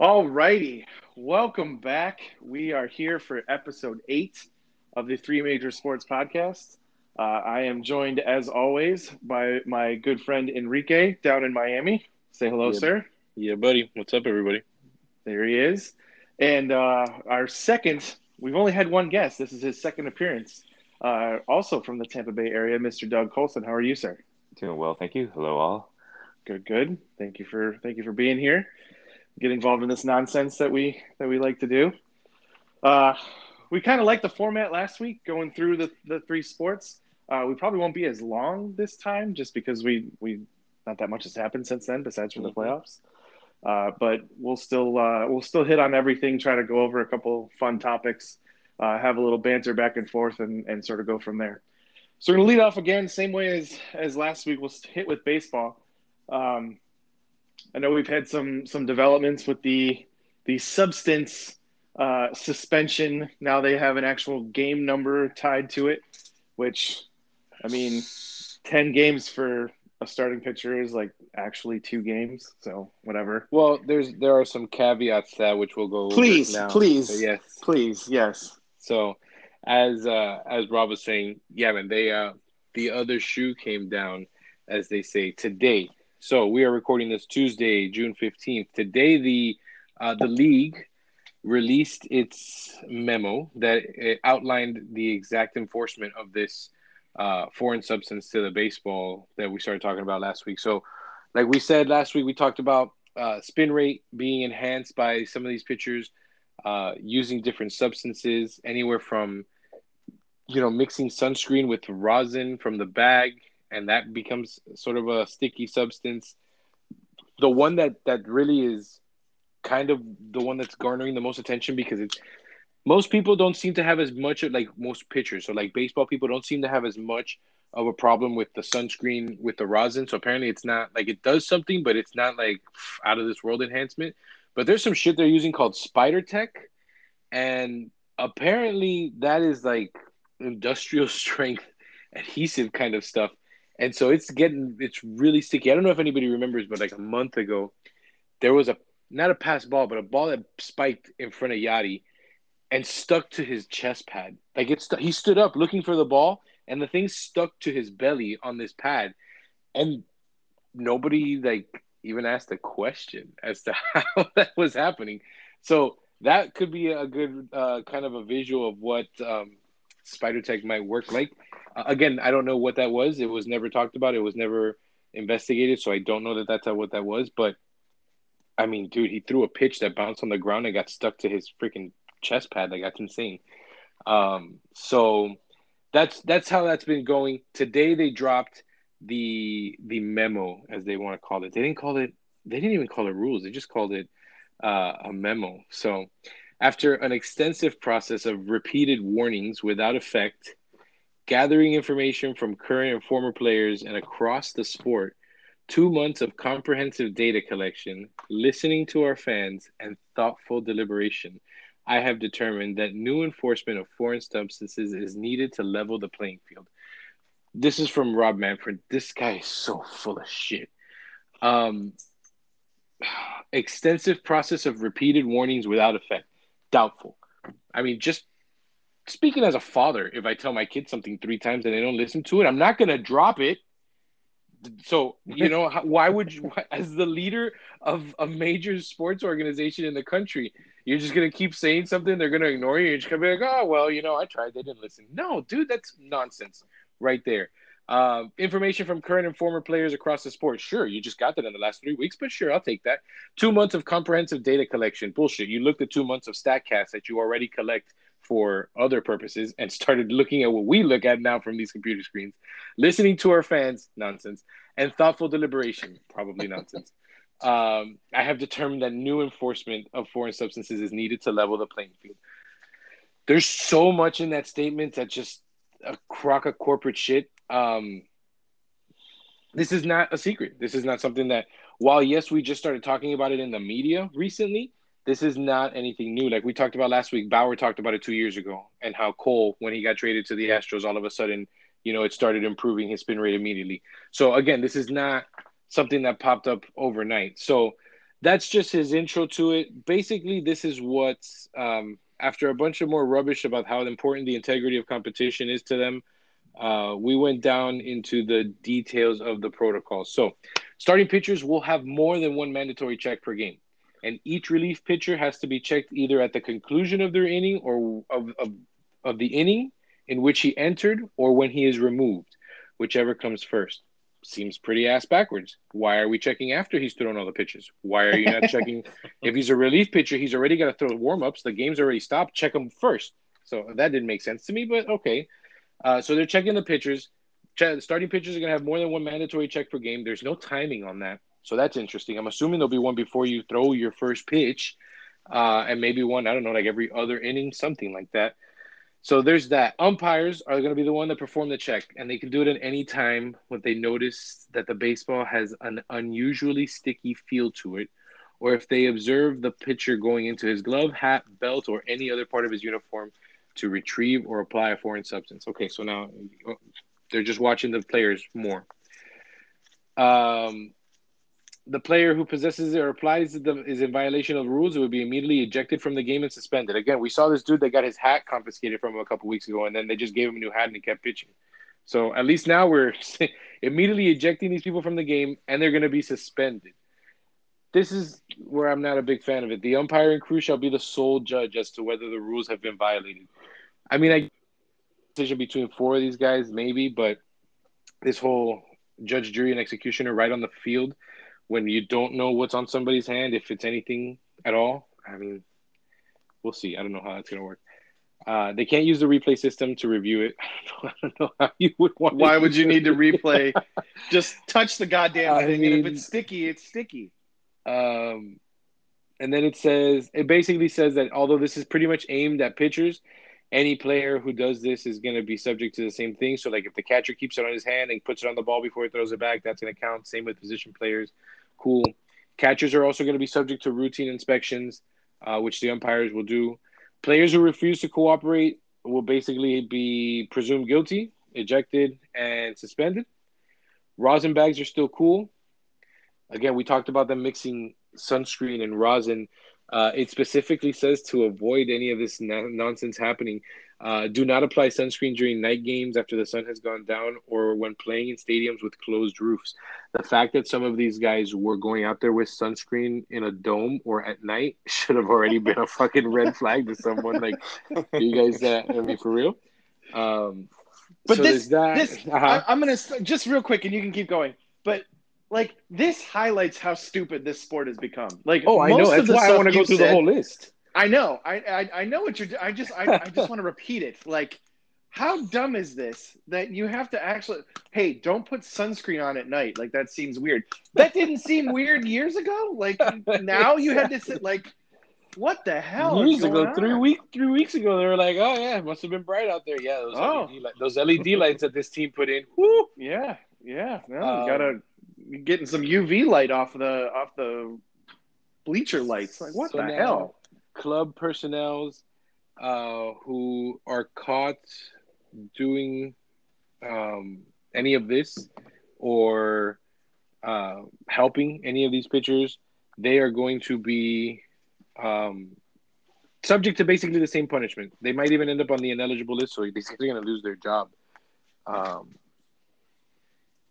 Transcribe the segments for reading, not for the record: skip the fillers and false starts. All righty. Welcome back. We are here for episode 8 of the Three Major Sports Podcast. I am joined, as always, by my good friend Enrique down in Miami. Say hello, sir. Yeah, buddy. What's up, everybody? There he is. And our second, we've only had one guest. This is his second appearance, also from the Tampa Bay area, Mr. Doug Colson. How are you, sir? Doing well, thank you. Hello, all. Good. Thank you for being here. Get involved in this nonsense that we like to do. We kind of liked the format last week, going through the three sports. We probably won't be as long this time, just because we not that much has happened since then, besides from the playoffs. But we'll still hit on everything, try to go over a couple fun topics, have a little banter back and forth, and sort of go from there. So we're gonna lead off again, same way as last week. We'll hit with baseball. I know we've had some developments with the substance suspension. Now they have an actual game number tied to it, which, I mean, 10 games for a starting pitcher is like actually 2 games, so whatever. Well, there are some caveats to that, which we'll go over now. Please, yes. So, as Rob was saying, man, they the other shoe came down, as they say, today. So we are recording this Tuesday, June 15th. Today, the league released its memo that it outlined the exact enforcement of this foreign substance to the baseball that we started talking about last week. So like we said last week, we talked about spin rate being enhanced by some of these pitchers using different substances, anywhere from, mixing sunscreen with rosin from the bag, and that becomes sort of a sticky substance. The one that really is kind of the one that's garnering the most attention, because it's most people don't seem to have as much of, like most pitchers. So like baseball people don't seem to have as much of a problem with the sunscreen, with the rosin. So apparently it's not like it does something, but it's not like out of this world enhancement. But there's some shit they're using called Spider Tech. And apparently that is like industrial strength adhesive kind of stuff. And so it's really sticky. I don't know if anybody remembers, but like a month ago, there was not a pass ball, but a ball that spiked in front of Yachty and stuck to his chest pad. Like he stood up looking for the ball, and the thing stuck to his belly on this pad. And nobody even asked a question as to how that was happening. So that could be a good kind of a visual of what Spider Tech might work like. Again, I don't know what that was. It was never talked about. It was never investigated, so I don't know that that's what that was. But, I mean, dude, he threw a pitch that bounced on the ground and got stuck to his freaking chest pad. Like, that's insane. So that's how that's been going. Today they dropped the memo, as they want to call it. They didn't even call it rules. They just called it a memo. So after an extensive process of repeated warnings without effect, gathering information from current and former players and across the sport, 2 months of comprehensive data collection, listening to our fans, and thoughtful deliberation, I have determined that new enforcement of foreign substances is needed to level the playing field. This is from Rob Manfred. This guy is so full of shit. Extensive process of repeated warnings without effect. Doubtful. I mean, just speaking as a father, if I tell my kids something 3 times and they don't listen to it, I'm not going to drop it. So, why would you, as the leader of a major sports organization in the country, you're just going to keep saying something, they're going to ignore you, you're just going to be like, oh, well, I tried, they didn't listen. No, dude, that's nonsense right there. Information from current and former players across the sport. Sure, you just got that in the last 3 weeks, but sure, I'll take that. 2 months of comprehensive data collection. Bullshit. You looked at 2 months of StatCast that you already collect for other purposes and started looking at what we look at now from these computer screens. Listening to our fans, nonsense. And thoughtful deliberation, probably nonsense. I have determined that new enforcement of foreign substances is needed to level the playing field. There's so much in that statement that just a crock of corporate shit. This is not a secret. This is not something that, while yes, we just started talking about it in the media recently, this is not anything new. Like we talked about last week, Bauer talked about it 2 years ago, and how Cole, when he got traded to the Astros, all of a sudden, it started improving his spin rate immediately. So again, this is not something that popped up overnight. So that's just his intro to it. Basically, this is what's after a bunch of more rubbish about how important the integrity of competition is to them, we went down into the details of the protocol. So starting pitchers will have more than one mandatory check per game, and each relief pitcher has to be checked either at the conclusion of their inning or of the inning in which he entered or when he is removed, whichever comes first. Seems pretty ass backwards. Why are we checking after he's thrown all the pitches? Why are you not checking? If he's a relief pitcher, he's already got to throw warm-ups. The game's already stopped. Check him first. So that didn't make sense to me, but okay. So they're checking the pitchers. Starting pitchers are going to have more than one mandatory check per game. There's no timing on that. So that's interesting. I'm assuming there'll be one before you throw your first pitch, and maybe one, I don't know, like every other inning, something like that. So there's that. Umpires are going to be the one that perform the check, and they can do it at any time when they notice that the baseball has an unusually sticky feel to it, or if they observe the pitcher going into his glove, hat, belt, or any other part of his uniform to retrieve or apply a foreign substance. Okay, so now they're just watching the players more. The player who possesses or applies them is in violation of the rules. It would be immediately ejected from the game and suspended. Again, we saw this dude that got his hat confiscated from him a couple weeks ago, and then they just gave him a new hat and he kept pitching. So at least now we're immediately ejecting these people from the game, and they're going to be suspended. This is where I'm not a big fan of it. The umpire and crew shall be the sole judge as to whether the rules have been violated. I mean, I decision between four of these guys maybe, but this whole judge, jury, and executioner right on the field – when you don't know what's on somebody's hand, if it's anything at all, I mean, we'll see. I don't know how that's going to work. They can't use the replay system to review it. I don't know how you would want Why would you need to replay? Just touch the goddamn thing. And if it's sticky, it's sticky. And then it basically says that although this is pretty much aimed at pitchers, any player who does this is going to be subject to the same thing. So, like, if the catcher keeps it on his hand and puts it on the ball before he throws it back, that's going to count. Same with position players. Cool. Catchers are also going to be subject to routine inspections, which the umpires will do. Players who refuse to cooperate will basically be presumed guilty, ejected, and suspended. Rosin bags are still cool. Again, we talked about them mixing sunscreen and rosin. It specifically says to avoid any of this nonsense happening. Do not apply sunscreen during night games after the sun has gone down or when playing in stadiums with closed roofs. The fact that some of these guys were going out there with sunscreen in a dome or at night should have already been a fucking red flag to someone. Like, you guys, I mean, for real? But so this, that, I'm going to – just real quick, and you can keep going. But – like, this highlights how stupid this sport has become. Like, oh, I know. That's why I want to go through the whole list. I know. I know what you're doing. I just want to repeat it. Like, how dumb is this that you have to actually? Hey, don't put sunscreen on at night. Like, that seems weird. That didn't seem weird years ago. Like, now you had to sit. Like, what the hell? Years ago, three weeks ago, they were like, oh yeah, it must have been bright out there. Yeah, those LED lights that this team put in. Woo! Yeah. No, you gotta. Getting some UV light off the bleacher lights. Like, what the hell? Club personnels who are caught doing any of this or helping any of these pitchers, they are going to be subject to basically the same punishment. They might even end up on the ineligible list, so they're basically going to lose their job.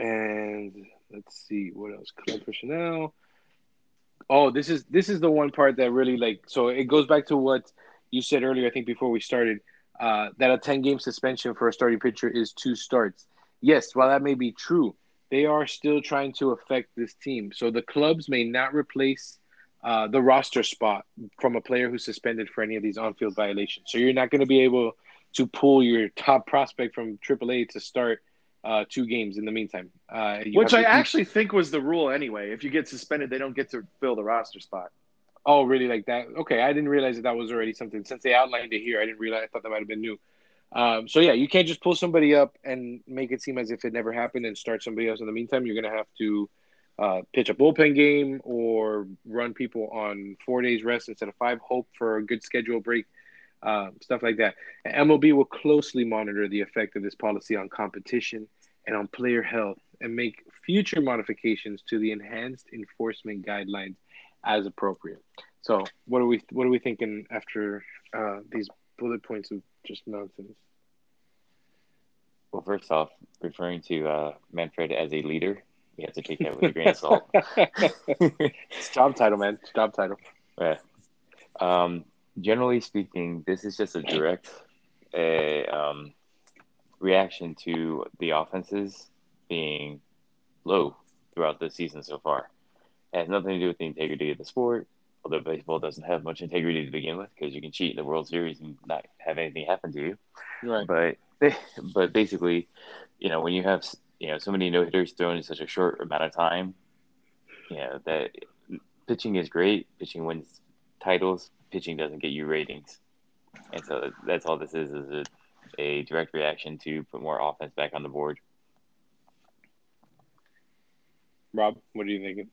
And let's see what else. Club personnel. Oh, this is the one part that really, like, so it goes back to what you said earlier, I think before we started, that a 10-game suspension for a starting pitcher is 2 starts. Yes, while that may be true, they are still trying to affect this team. So the clubs may not replace the roster spot from a player who's suspended for any of these on-field violations. So you're not going to be able to pull your top prospect from AAA to start 2 games in the meantime. Which I actually think was the rule anyway. If you get suspended, they don't get to fill the roster spot. Oh, really? Like that? Okay, I didn't realize that was already something. Since they outlined it here, I didn't realize. I thought that might have been new. So, yeah, you can't just pull somebody up and make it seem as if it never happened and start somebody else. In the meantime, you're going to have to pitch a bullpen game or run people on 4 days rest instead of 5, hope for a good schedule break. Stuff like that. And MLB will closely monitor the effect of this policy on competition and on player health and make future modifications to the enhanced enforcement guidelines as appropriate. So what are we thinking after these bullet points of just nonsense? Well, first off, referring to Manfred as a leader, you have to take that with a grain of salt. It's job title, man. It's job title. Yeah. Generally speaking, this is just a direct reaction to the offenses being low throughout the season so far. It has nothing to do with the integrity of the sport, although baseball doesn't have much integrity to begin with because you can cheat in the World Series and not have anything happen to you. Right. But basically, you know, when you have, you know, so many no-hitters thrown in such a short amount of time, you know, that pitching is great. Pitching wins titles. Pitching doesn't get you ratings. And so that's all this is a direct reaction to put more offense back on the board. Rob, what are you thinking?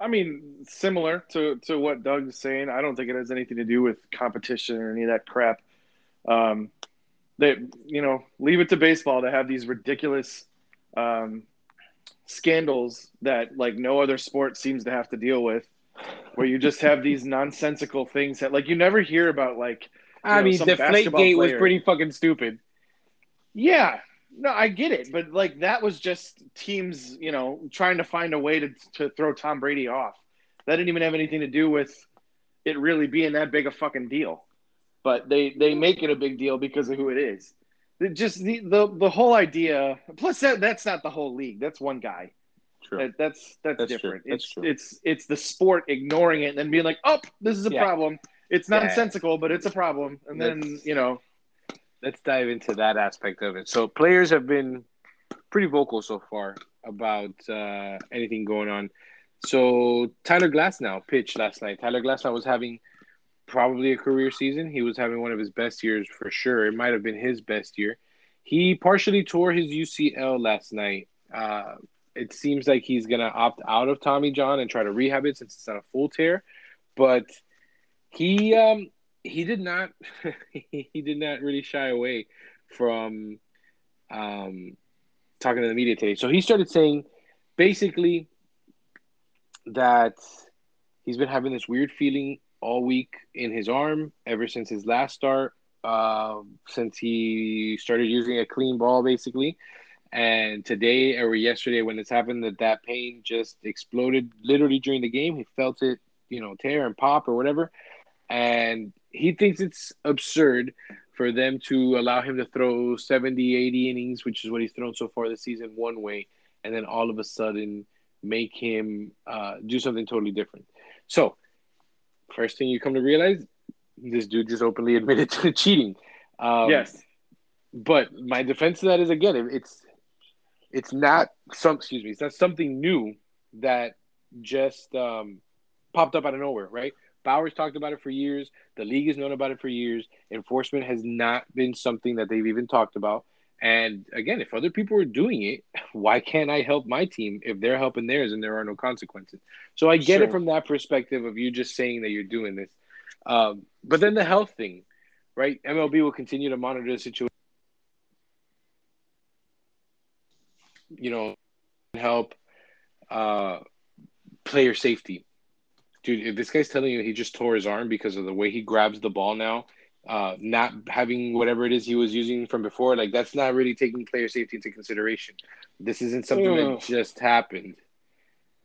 I mean, similar to what Doug's saying. I don't think it has anything to do with competition or any of that crap. That, you know, leave it to baseball to have these ridiculous scandals that, like, no other sport seems to have to deal with, where you just have these nonsensical things that, like, you never hear about, like, I mean, the Deflategate was pretty fucking stupid. Yeah. No, I get it, but like that was just teams, you know, trying to find a way to throw Tom Brady off. That didn't even have anything to do with it really being that big a fucking deal. But they make it a big deal because of who it is. It just the whole idea. Plus, that's not the whole league. That's one guy. True. That's different. True. That's true. It's the sport ignoring it and then being like, oh, this is a problem. It's nonsensical, but it's a problem. And then, you know. Let's dive into that aspect of it. So players have been pretty vocal so far about anything going on. So Tyler Glasnow pitched last night. Tyler Glasnow was having probably a career season. He was having one of his best years for sure. It might have been his best year. He partially tore his UCL last night. It seems like he's going to opt out of Tommy John and try to rehab it since it's not a full tear. But he did not. He did not really shy away from talking to the media today. So he started saying, basically, that he's been having this weird feeling all week in his arm ever since his last start, since he started using a clean ball, basically. And today or yesterday, when this happened, that pain just exploded. Literally during the game, he felt it, you know, tear and pop or whatever. And he thinks it's absurd for them to allow him to throw 70, 80 innings, which is what he's thrown so far this season, one way, and then all of a sudden make him do something totally different. So first thing you come to realize, this dude just openly admitted to cheating. Yes. But my defense to that is, again, it's not something new that just popped up out of nowhere, right? Bowers talked about it for years. The league has known about it for years. Enforcement has not been something that they've even talked about. And again, if other people are doing it, why can't I help my team if they're helping theirs and there are no consequences? So I get it from that perspective of you just saying that you're doing this. But then the health thing, right? MLB will continue to monitor the situation. You know, help player safety. Dude, if this guy's telling you he just tore his arm because of the way he grabs the ball now, not having whatever it is he was using from before, like that's not really taking player safety into consideration. This isn't something that just happened.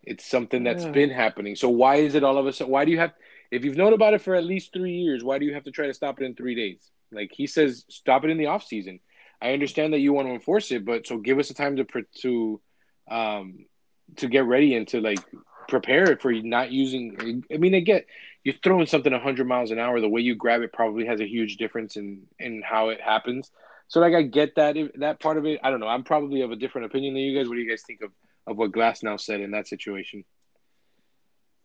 It's something that's been happening. So why is it all of a sudden? Why do you have – if you've known about it for at least 3 years, why do you have to try to stop it in 3 days? Like he says, stop it in the offseason. I understand that you want to enforce it, but so give us the time to get ready and to like – prepare for not using. I mean, you're throwing something 100 miles an hour. The way you grab it probably has a huge difference in how it happens. So, like, I get that part of it. I don't know. I'm probably of a different opinion than you guys. What do you guys think of what Glasnow said in that situation?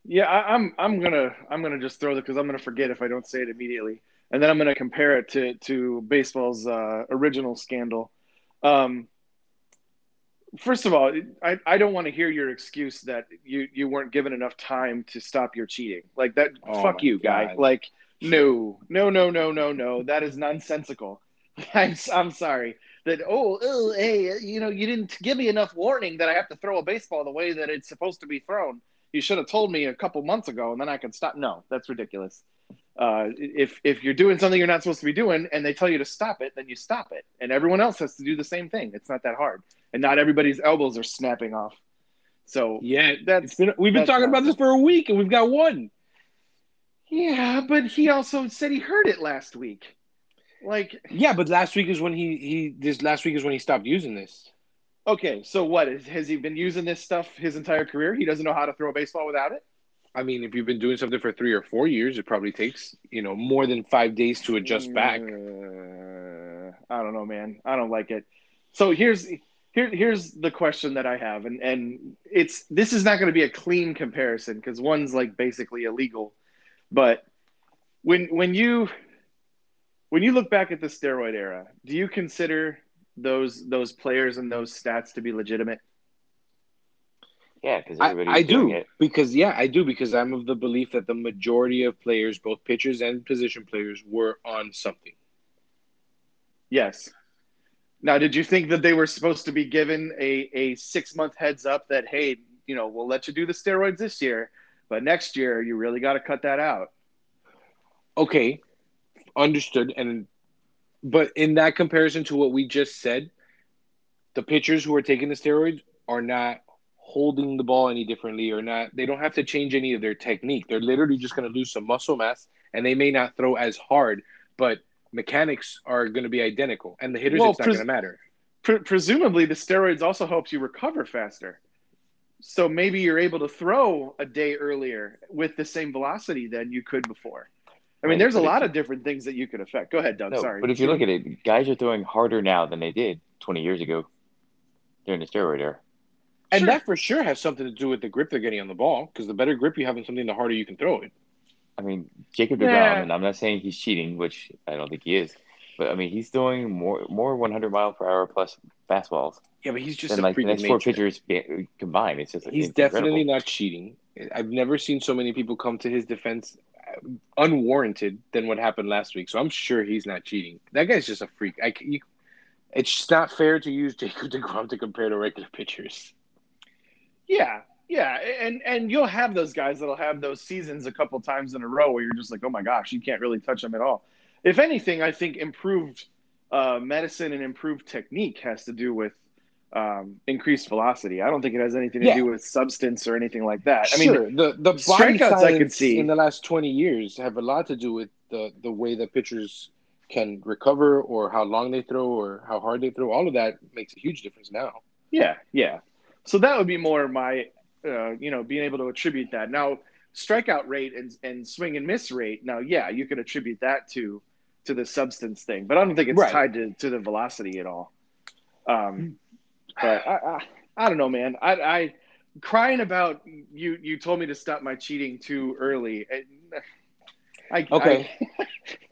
Yeah, I'm gonna just throw it because I'm gonna forget if I don't say it immediately, and then I'm gonna compare it to baseball's original scandal. First of all, I don't want to hear your excuse that you weren't given enough time to stop your cheating. Like that, fuck you, guy. Like, no. That is nonsensical. I'm sorry. that, you didn't give me enough warning that I have to throw a baseball the way that it's supposed to be thrown. You should have told me a couple months ago, and then I could stop. No, that's ridiculous. If you're doing something you're not supposed to be doing and they tell you to stop it, then you stop it. And everyone else has to do the same thing. It's not that hard. And not everybody's elbows are snapping off. So yeah, we've been talking about this for a week, and we've got one. Yeah, but he also said he heard it last week. But last week is when he stopped using this. Okay, so what has he been using this stuff his entire career? He doesn't know how to throw a baseball without it? I mean, if you've been doing something for 3 or 4 years, it probably takes, more than 5 days to adjust back. I don't know, man. I don't like it. So here's the question that I have, and this is not going to be a clean comparison because one's basically illegal, but when you look back at the steroid era, do you consider those players and those stats to be legitimate? Yeah, because everybody's doing it. I do because I'm of the belief that the majority of players, both pitchers and position players, were on something. Yes. Now, did you think that they were supposed to be given a 6-month heads up that, hey, we'll let you do the steroids this year, but next year you really got to cut that out? Okay, understood. But in that comparison to what we just said, the pitchers who are taking the steroids are not holding the ball any differently or not. They don't have to change any of their technique. They're literally just going to lose some muscle mass, and they may not throw as hard, but mechanics are going to be identical, and the hitters, it's not going to matter. Presumably, the steroids also helps you recover faster. So maybe you're able to throw a day earlier with the same velocity than you could before. I mean, there's a lot of different things that you could affect. Go ahead, Doug. No, sorry. But if you look at it, guys are throwing harder now than they did 20 years ago during the steroid era. And that for sure has something to do with the grip they're getting on the ball, because the better grip you have on something, the harder you can throw it. I mean, Jacob DeGrom, and I'm not saying he's cheating, which I don't think he is, but I mean, he's doing more 100-mile-per-hour plus fastballs. Yeah, but he's just the next four pitchers combined. It's just he's definitely not cheating. I've never seen so many people come to his defense unwarranted than what happened last week. So I'm sure he's not cheating. That guy's just a freak. It's just not fair to use Jacob DeGrom to compare to regular pitchers. Yeah, and you'll have those guys that'll have those seasons a couple times in a row where you're just like, oh my gosh, you can't really touch them at all. If anything, I think improved medicine and improved technique has to do with increased velocity. I don't think it has anything to do with substance or anything like that. Sure. I mean, the strikeouts I can see in the last 20 years have a lot to do with the way that pitchers can recover, or how long they throw, or how hard they throw. All of that makes a huge difference now. Yeah. So that would be more my, being able to attribute that. Now, strikeout rate and swing and miss rate, now, yeah, you could attribute that to the substance thing. But I don't think it's tied to the velocity at all. But I don't know, man. I crying about you told me to stop my cheating too early.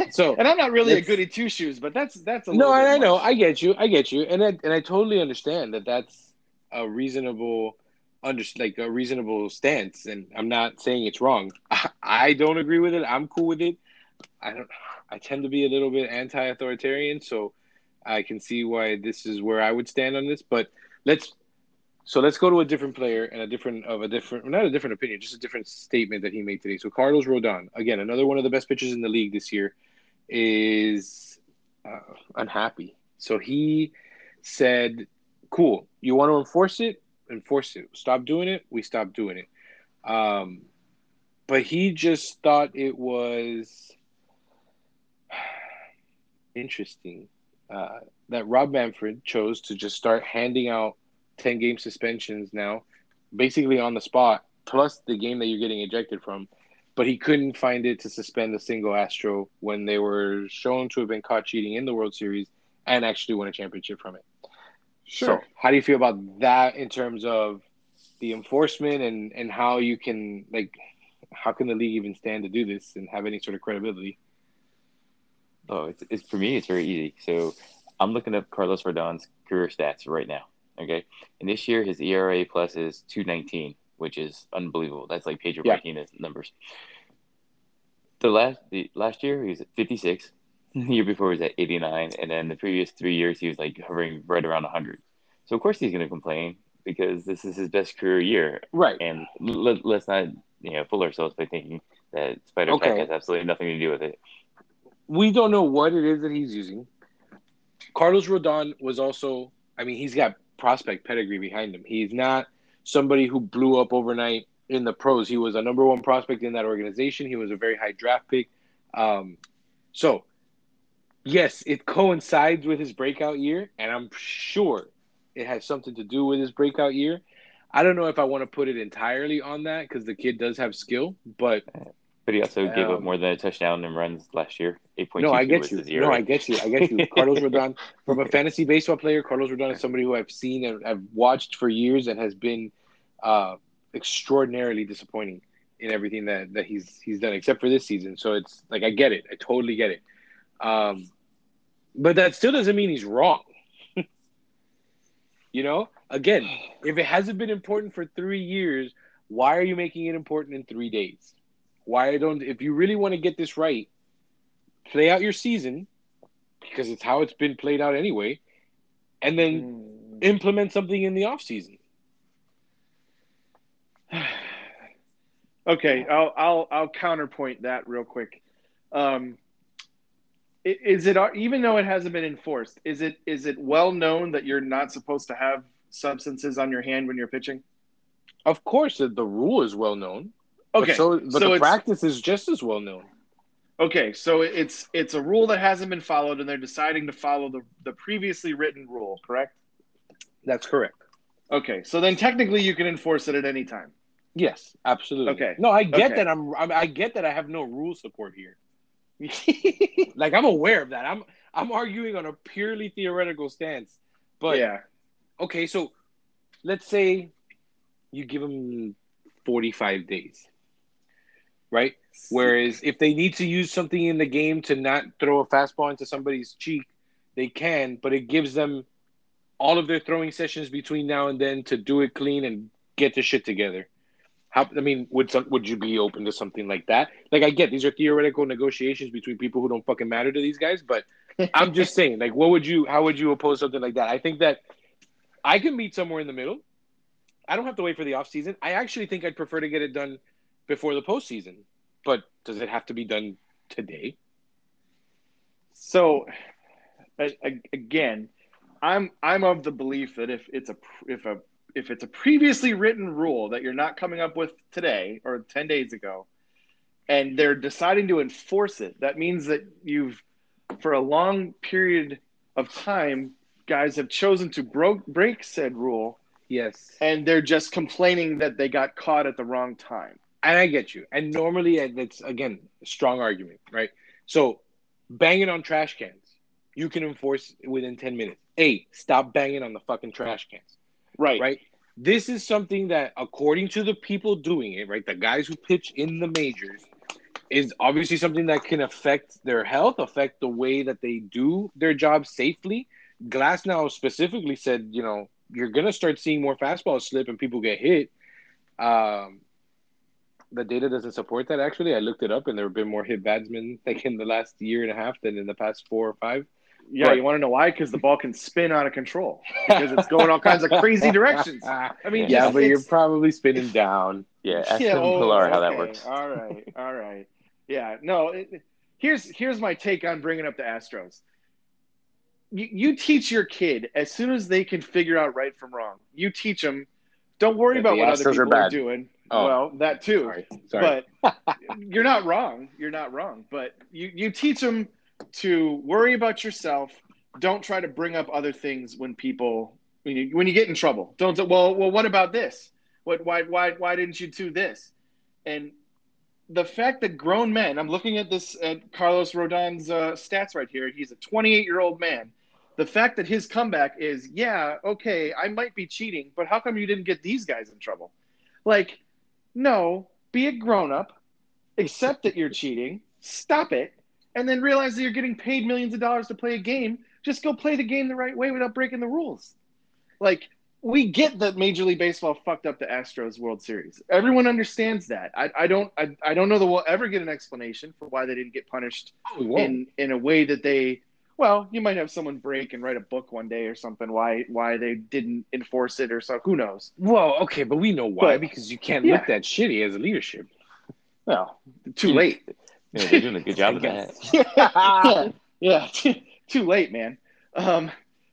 So, and I'm not really a goody two-shoes, but that's a little bit much. No, I know. I get you. And I totally understand that's a reasonable a reasonable stance, and I'm not saying it's wrong. I don't agree with it. I'm cool with it. I tend to be a little bit anti-authoritarian, so I can see why this is where I would stand on this. But let's go to a different player and a different statement that he made today. So Carlos Rodon, again, another one of the best pitchers in the league this year, is unhappy. So he said, cool, you want to enforce it? Enforce it. Stop doing it? We stopped doing it. But he just thought it was interesting that Rob Manfred chose to just start handing out 10-game suspensions now, basically on the spot, plus the game that you're getting ejected from. But he couldn't find it to suspend a single Astro when they were shown to have been caught cheating in the World Series and actually won a championship from it. Sure. So how do you feel about that in terms of the enforcement and how you can, how can the league even stand to do this and have any sort of credibility? Oh, it's for me, it's very easy. So I'm looking up Carlos Rodon's career stats right now, okay? And this year his ERA plus is 2.19, which is unbelievable. That's like Pedro Martinez numbers. The last year he was at 56. The year before he was at 89, and then the previous 3 years he was like hovering right around 100. So of course he's going to complain because this is his best career year, right? And let's not fool ourselves by thinking that Spider Tech has absolutely nothing to do with it. We don't know what it is that he's using. Carlos Rodon was also, he's got prospect pedigree behind him. He's not somebody who blew up overnight in the pros. He was a number one prospect in that organization. He was a very high draft pick. So, yes, it coincides with his breakout year, and I'm sure it has something to do with his breakout year. I don't know if I want to put it entirely on that because the kid does have skill, but... But he also gave up more than a touchdown in runs last year. 8.2 no, I get you. No, I get you. I get you. Carlos Rodon, from a fantasy baseball player, Carlos Rodon is somebody who I've seen and I've watched for years and has been extraordinarily disappointing in everything that he's done, except for this season. So it's like, I get it. I totally get it. But that still doesn't mean he's wrong. Again, if it hasn't been important for 3 years, why are you making it important in 3 days? If you really want to get this right, play out your season because it's how it's been played out anyway, and then implement something in the offseason. Okay, I'll counterpoint that real quick. Is it, even though it hasn't been enforced, is it well known that you're not supposed to have substances on your hand when you're pitching? Of course, the rule is well known. Okay, but the practice is just as well known. Okay, so it's a rule that hasn't been followed, and they're deciding to follow the previously written rule, correct? That's correct. Okay, so then technically you can enforce it at any time. Yes, absolutely. Okay. No, I get that. I get that. I have no rule support here. Like, I'm aware of that. I'm arguing on a purely theoretical stance. But yeah. Okay, so let's say you give them 45 days. Right? Whereas if they need to use something in the game to not throw a fastball into somebody's cheek, they can, but it gives them all of their throwing sessions between now and then to do it clean and get the shit together. Would you be open to something like that? Like, I get these are theoretical negotiations between people who don't fucking matter to these guys, but I'm just saying, like, how would you oppose something like that? I think that I can meet somewhere in the middle. I don't have to wait for the offseason. I actually think I'd prefer to get it done before the postseason, but does it have to be done today? So, again, I'm of the belief that if it's a previously written rule that you're not coming up with today or 10 days ago, and they're deciding to enforce it, that means that you've, for a long period of time, guys have chosen to break said rule. Yes. And they're just complaining that they got caught at the wrong time. And I get you. And normally it's, again, a strong argument, right? So banging on trash cans, you can enforce within 10 minutes. Hey, stop banging on the fucking trash cans. Right. This is something that, according to the people doing it, right, the guys who pitch in the majors, is obviously something that can affect their health, affect the way that they do their job safely. Glasnow specifically said, you're going to start seeing more fastballs slip and people get hit. The data doesn't support that, actually. I looked it up, and there have been more hit batsmen like in the last year and a half than in the past 4 or 5. Yeah, but you want to know why? Because the ball can spin out of control because it's going all kinds of crazy directions. But you're probably spinning down. Yeah, ask Pilar how that works. All right. Yeah, no, here's my take on bringing up the Astros. You teach your kid as soon as they can figure out right from wrong. You teach them. Don't worry about what other people are doing. Oh. Well, that too. Sorry. But you're not wrong. But you teach them to worry about yourself. Don't try to bring up other things when you get in trouble. Don't say, well, what about this? Why didn't you do this? And the fact that grown men, I'm looking at this at Carlos Rodon's stats right here. He's a 28-year-old man. The fact that his comeback is, I might be cheating, but how come you didn't get these guys in trouble? Like, no, be a grown-up, accept that you're cheating, stop it, and then realize that you're getting paid millions of dollars to play a game. Just go play the game the right way without breaking the rules. Like, we get that Major League Baseball fucked up the Astros World Series. Everyone understands that. I don't know that we'll ever get an explanation for why they didn't get punished in a way that they. Well, you might have someone break and write a book one day or something why they didn't enforce it or so. Who knows? Well, okay, but we know why, because you can't look that shitty as a leadership. Well, too late. Yeah, they're doing a good job of that. Yeah. Too late, man.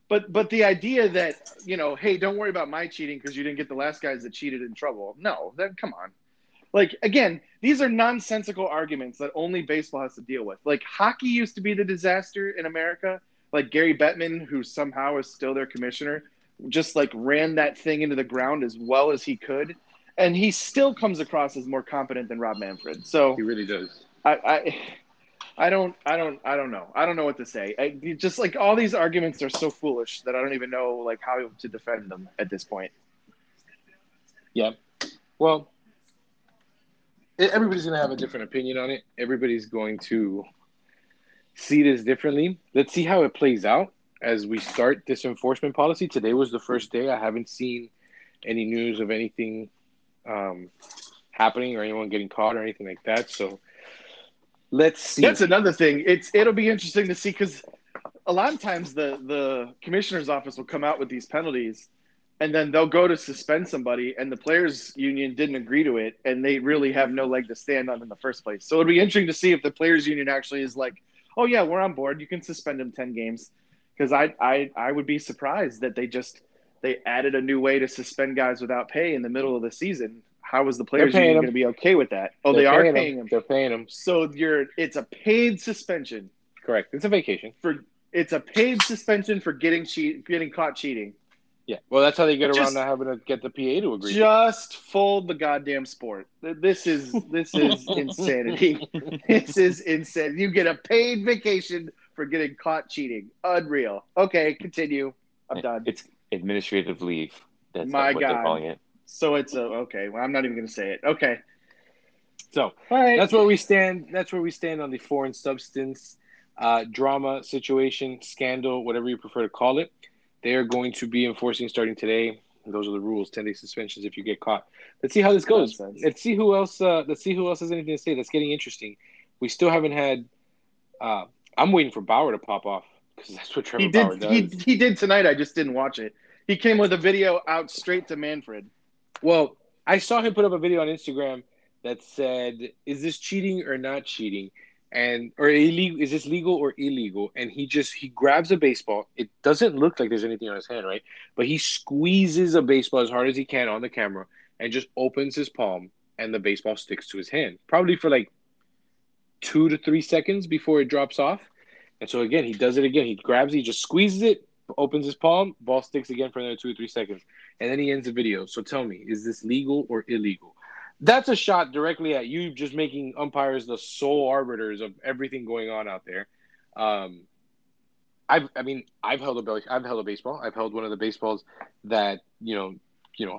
But the idea that, hey, don't worry about my cheating because you didn't get the last guys that cheated in trouble. No, then come on. Like, again, these are nonsensical arguments that only baseball has to deal with. Like, hockey used to be the disaster in America. Like, Gary Bettman, who somehow is still their commissioner, just, ran that thing into the ground as well as he could. And he still comes across as more competent than Rob Manfred. So he really does. I don't know. I don't know what to say. All these arguments are so foolish that I don't even know, how to defend them at this point. Yeah. Well, everybody's going to have a different opinion on it. Everybody's going to see this differently. Let's see how it plays out as we start this enforcement policy. Today was the first day. I haven't seen any news of anything happening or anyone getting caught or anything like that. So let's see. That's another thing. It'll be interesting to see because a lot of times the commissioner's office will come out with these penalties, and then they'll go to suspend somebody, and the players' union didn't agree to it, and they really have no leg to stand on in the first place. So it'll be interesting to see if the players' union actually is like, oh, yeah, we're on board. You can suspend them 10 games. Because I would be surprised that they added a new way to suspend guys without pay in the middle of the season. How is the players' union going to be okay with that? Oh, they are paying them. They're paying them. So it's a paid suspension. Correct. It's a vacation. It's a paid suspension for getting caught cheating. Yeah, well, that's how they get around not having to get the PA to agree. Just fold the goddamn sport. This is insanity. This is insane. You get a paid vacation for getting caught cheating. Unreal. Okay, continue. I'm done. It's administrative leave. That's what they're calling it. So it's okay. Well, I'm not even going to say it. Okay. So all right. That's where we stand. That's where we stand on the foreign substance drama situation, scandal, whatever you prefer to call it. They are going to be enforcing starting today. Those are the rules: 10-day suspensions if you get caught. Let's see how this goes. Let's see who else. Let's see who else has anything to say. That's getting interesting. We still haven't had. I'm waiting for Bauer to pop off because that's what Bauer does. He did tonight. I just didn't watch it. He came with a video out straight to Manfred. Well, I saw him put up a video on Instagram that said, "Is this cheating or not cheating?" And or illegal? Is this legal or illegal? And he grabs a baseball. It doesn't look like there's anything on his hand, right? But he squeezes a baseball as hard as he can on the camera and just opens his palm, and the baseball sticks to his hand, probably for 2 to 3 seconds before it drops off. And so again, he does it again. He grabs it, he just squeezes it, opens his palm, ball sticks again for another 2 or 3 seconds, and then he ends the video. So tell me, is this legal or illegal? That's a shot directly at you, just making umpires the sole arbiters of everything going on out there. I've held a baseball. I've held one of the baseballs that a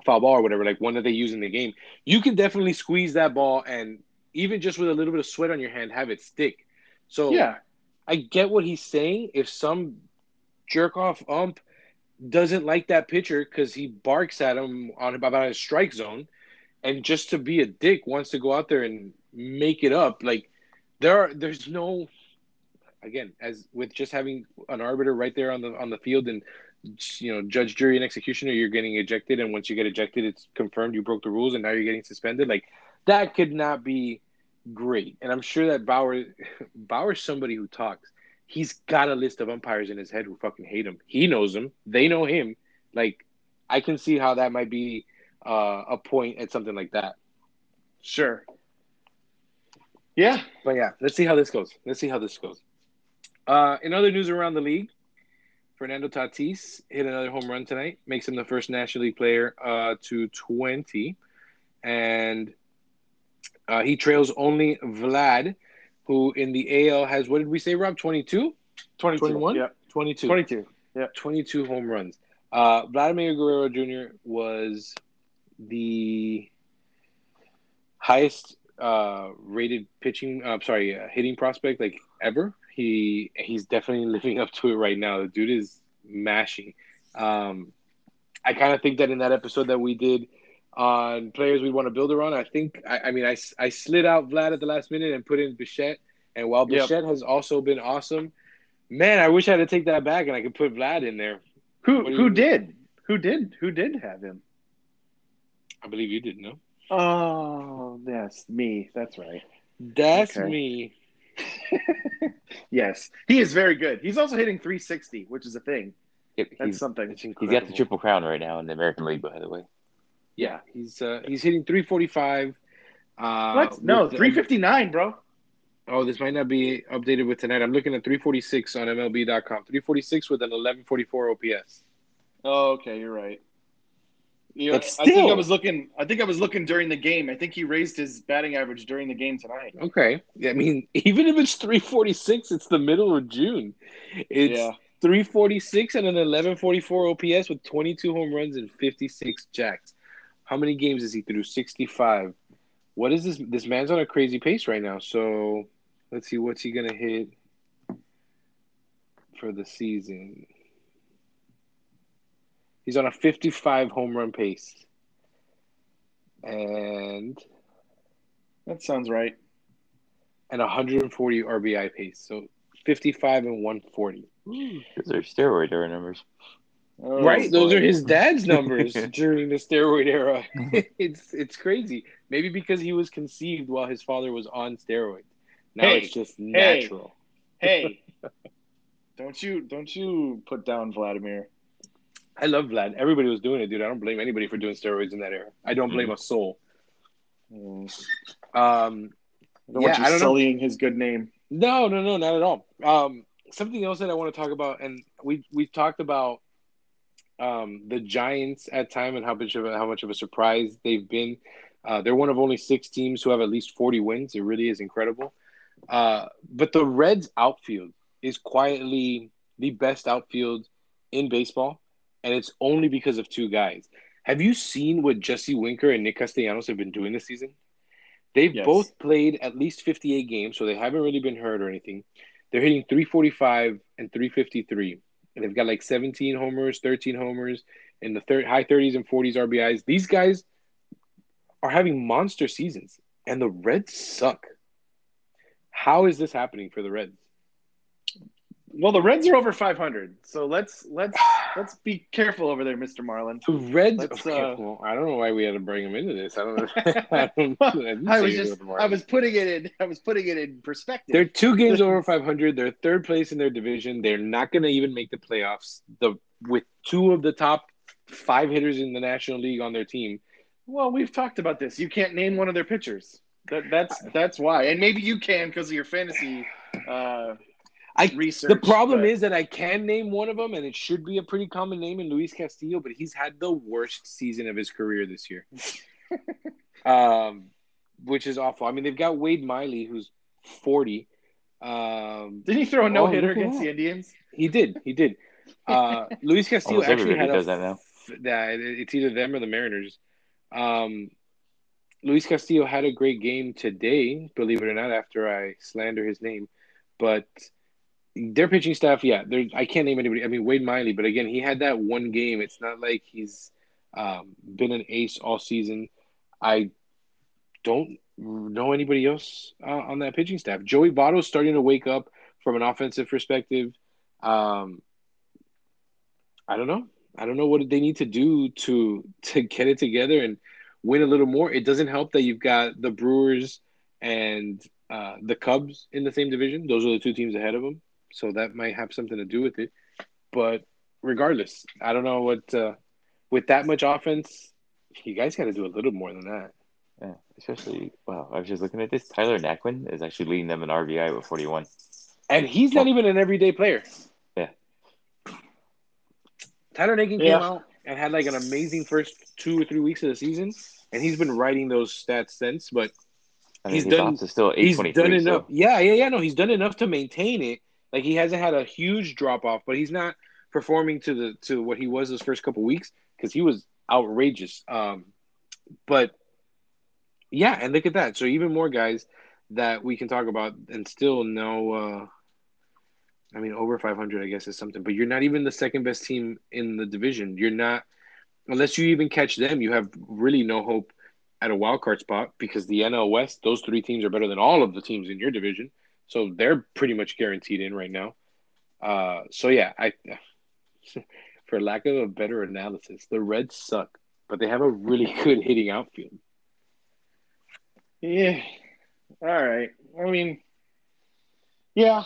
foul ball or whatever, one that they use in the game. You can definitely squeeze that ball, and even just with a little bit of sweat on your hand, have it stick. So yeah, I get what he's saying. If some jerk off ump doesn't like that pitcher because he barks at him about his strike zone, and just to be a dick wants to go out there and make it up. There's no, again, as with just having an arbiter right there on the field and, judge, jury, and executioner, you're getting ejected. And once you get ejected, it's confirmed you broke the rules and now you're getting suspended. That could not be great. And I'm sure that Bauer's somebody who talks. He's got a list of umpires in his head who fucking hate him. He knows them. They know him. I can see how that might be a point at something like that. Sure. Yeah. But yeah, let's see how this goes. In other news around the league, Fernando Tatis hit another home run tonight, makes him the first National League player to 20. And he trails only Vlad, who in the AL has, what did we say, Rob? 22? 21? Yeah. 22. 22. Yeah. 22 home runs. Vladimir Guerrero Jr. was the highest rated hitting prospect ever. He's definitely living up to it right now. The dude is mashing. I kind of think that in that episode that we did on players we want to build around, I slid out Vlad at the last minute and put in Bichette. And while Bichette has also been awesome, man, I wish I had to take that back and I could put Vlad in there. Who did have him? I believe you didn't know. Oh, that's me. That's right. That's okay. Me. Yes, he is very good. He's also hitting 360, which is a thing. That's something. He's got the triple crown right now in the American League, by the way. Yeah, he's hitting 345. What? No, 359, bro. Oh, this might not be updated with tonight. I'm looking at 346 on MLB.com. 346 with an 1144 OPS. Oh, okay, you're right. You know, still... I think I was looking during the game. I think he raised his batting average during the game tonight. Okay. I mean, even if it's 346, it's the middle of June. It's 346 and an 1144 OPS with 22 home runs and 56 jacks. How many games is he through? 65. What is this? This man's on a crazy pace right now. So let's see, what's he going to hit for the season? He's on a 55 home run pace. And that sounds right. And 140 RBI pace. So 55 and 140. Those are steroid era numbers. Oh, right, those are his dad's numbers during the steroid era. It's crazy. Maybe because he was conceived while his father was on steroids. Now it's just natural. Hey. Don't you put down Vladimir. I love Vlad. Everybody was doing it, dude. I don't blame anybody for doing steroids in that era. I don't blame a soul. I don't sullying his good name. No, not at all. Something else that I want to talk about, and we talked about the Giants at time and how much of a surprise they've been. They're one of only 6 teams who have at least 40 wins. It really is incredible. But the Reds outfield is quietly the best outfield in baseball, and it's only because of 2 guys. Have you seen what Jesse Winker and Nick Castellanos have been doing this season? They've both played at least 58 games, so they haven't really been hurt or anything. They're hitting 345 and 353. And they've got like 17 homers, 13 homers, and the high 30s and 40s RBIs. These guys are having monster seasons, and the Reds suck. How is this happening for the Reds? Well, the Reds are over 500, so let's be careful over there, Mr. Marlin. The Reds. I don't know why we had to bring him into this. I don't know. I was putting it in perspective. They're 2 games over 500. They're third place in their division. They're not going to even make the playoffs. With 2 of the top 5 hitters in the National League on their team. Well, we've talked about this. You can't name one of their pitchers. That's why, and maybe you can because of your fantasy. The problem is that I can name one of them, and it should be a pretty common name in Luis Castillo, but he's had the worst season of his career this year, which is awful. I mean, they've got Wade Miley, who's 40. Did he throw a no-hitter against the Indians? He did. Luis Castillo actually does that now. Yeah, it's either them or the Mariners. Luis Castillo had a great game today, believe it or not, after I slander his name, but – their pitching staff, I can't name anybody. I mean, Wade Miley, but again, he had that one game. It's not like he's been an ace all season. I don't know anybody else on that pitching staff. Joey Votto's starting to wake up from an offensive perspective. I don't know. I don't know what they need to do to get it together and win a little more. It doesn't help that you've got the Brewers and the Cubs in the same division. Those are the 2 teams ahead of them. So that might have something to do with it. But regardless, I don't know what with that much offense, you guys got to do a little more than that. Yeah, especially – wow, I was just looking at this. Tyler Naquin is actually leading them in RBI with 41. And he's not even an everyday player. Yeah. Tyler Naquin came out and had like an amazing first 2 or 3 weeks of the season, and he's been writing those stats since. But he's done enough. Yeah. No, he's done enough to maintain it. Like, he hasn't had a huge drop-off, but he's not performing to what he was those first couple weeks because he was outrageous. But, yeah, and look at that. So even more guys that we can talk about and still no over 500, I guess, is something. But you're not even the second-best team in the division. You're not unless you even catch them, you have really no hope at a wild card spot, because the NL West, those three teams are better than all of the teams in your division. So they're pretty much guaranteed in right now. So, yeah, I, for lack of a better analysis, the Reds suck, but they have a really good hitting outfield. Yeah. All right. I mean, yeah.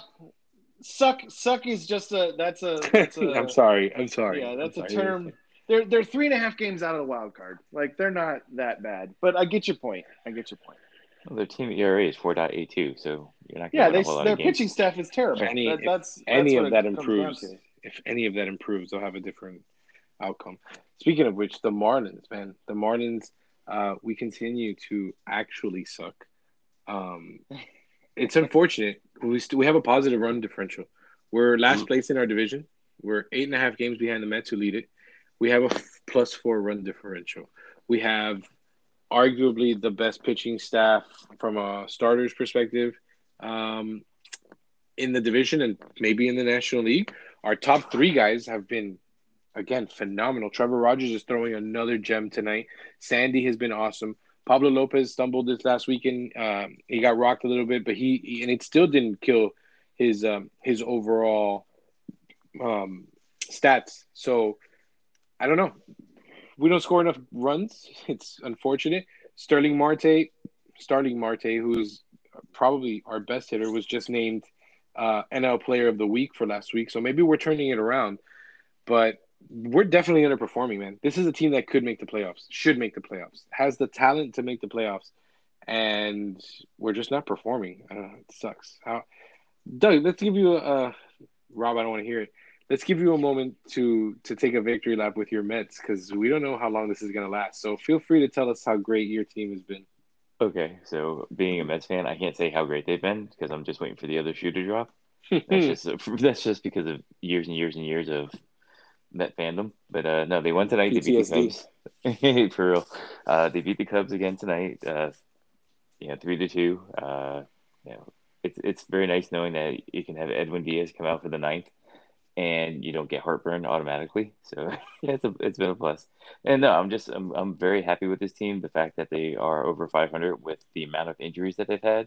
Suck is just a – that's a I'm sorry. Yeah, that's a term. They're 3.5 games out of the wild card. Like, they're not that bad. But I get your point. Well, their team ERA is 4.82, so you're not going to win a whole lot of games. Yeah, their pitching staff is terrible. If any of that improves, they'll have a different outcome. Speaking of which, the Marlins, man. The Marlins, we continue to actually suck. It's unfortunate. We have a positive run differential. We're last place in our division. We're 8.5 games behind the Mets, who lead it. We have a +4 run differential. We have arguably the best pitching staff from a starter's perspective in the division and maybe in the National League. Our top three guys have been, again, phenomenal. Trevor Rogers is throwing another gem tonight. Sandy has been awesome. Pablo Lopez stumbled this last weekend. He got rocked a little bit, but he and it still didn't kill his overall stats. So I don't know. We don't score enough runs. It's unfortunate. Starling Marte, who's probably our best hitter, was just named NL Player of the Week for last week. So maybe we're turning it around, but we're definitely underperforming, man. This is a team that could make the playoffs, should make the playoffs, has the talent to make the playoffs, and we're just not performing. It sucks. Doug, let's give you a Rob, I don't want to hear it. Let's give you a moment to take a victory lap with your Mets, because we don't know how long this is going to last. So feel free to tell us how great your team has been. Okay, so being a Mets fan, I can't say how great they've been because I'm just waiting for the other shoe to drop. That's just because of years and years and years of Met fandom. But no, they won tonight. PTSD. They beat the Cubs. For real. They beat the Cubs again tonight. 3-2. It's very nice knowing that you can have Edwin Diaz come out for the 9th. And you don't get heartburn automatically, so it's been a plus. And no, I'm very happy with this team. The fact that they are over 500 with the amount of injuries that they've had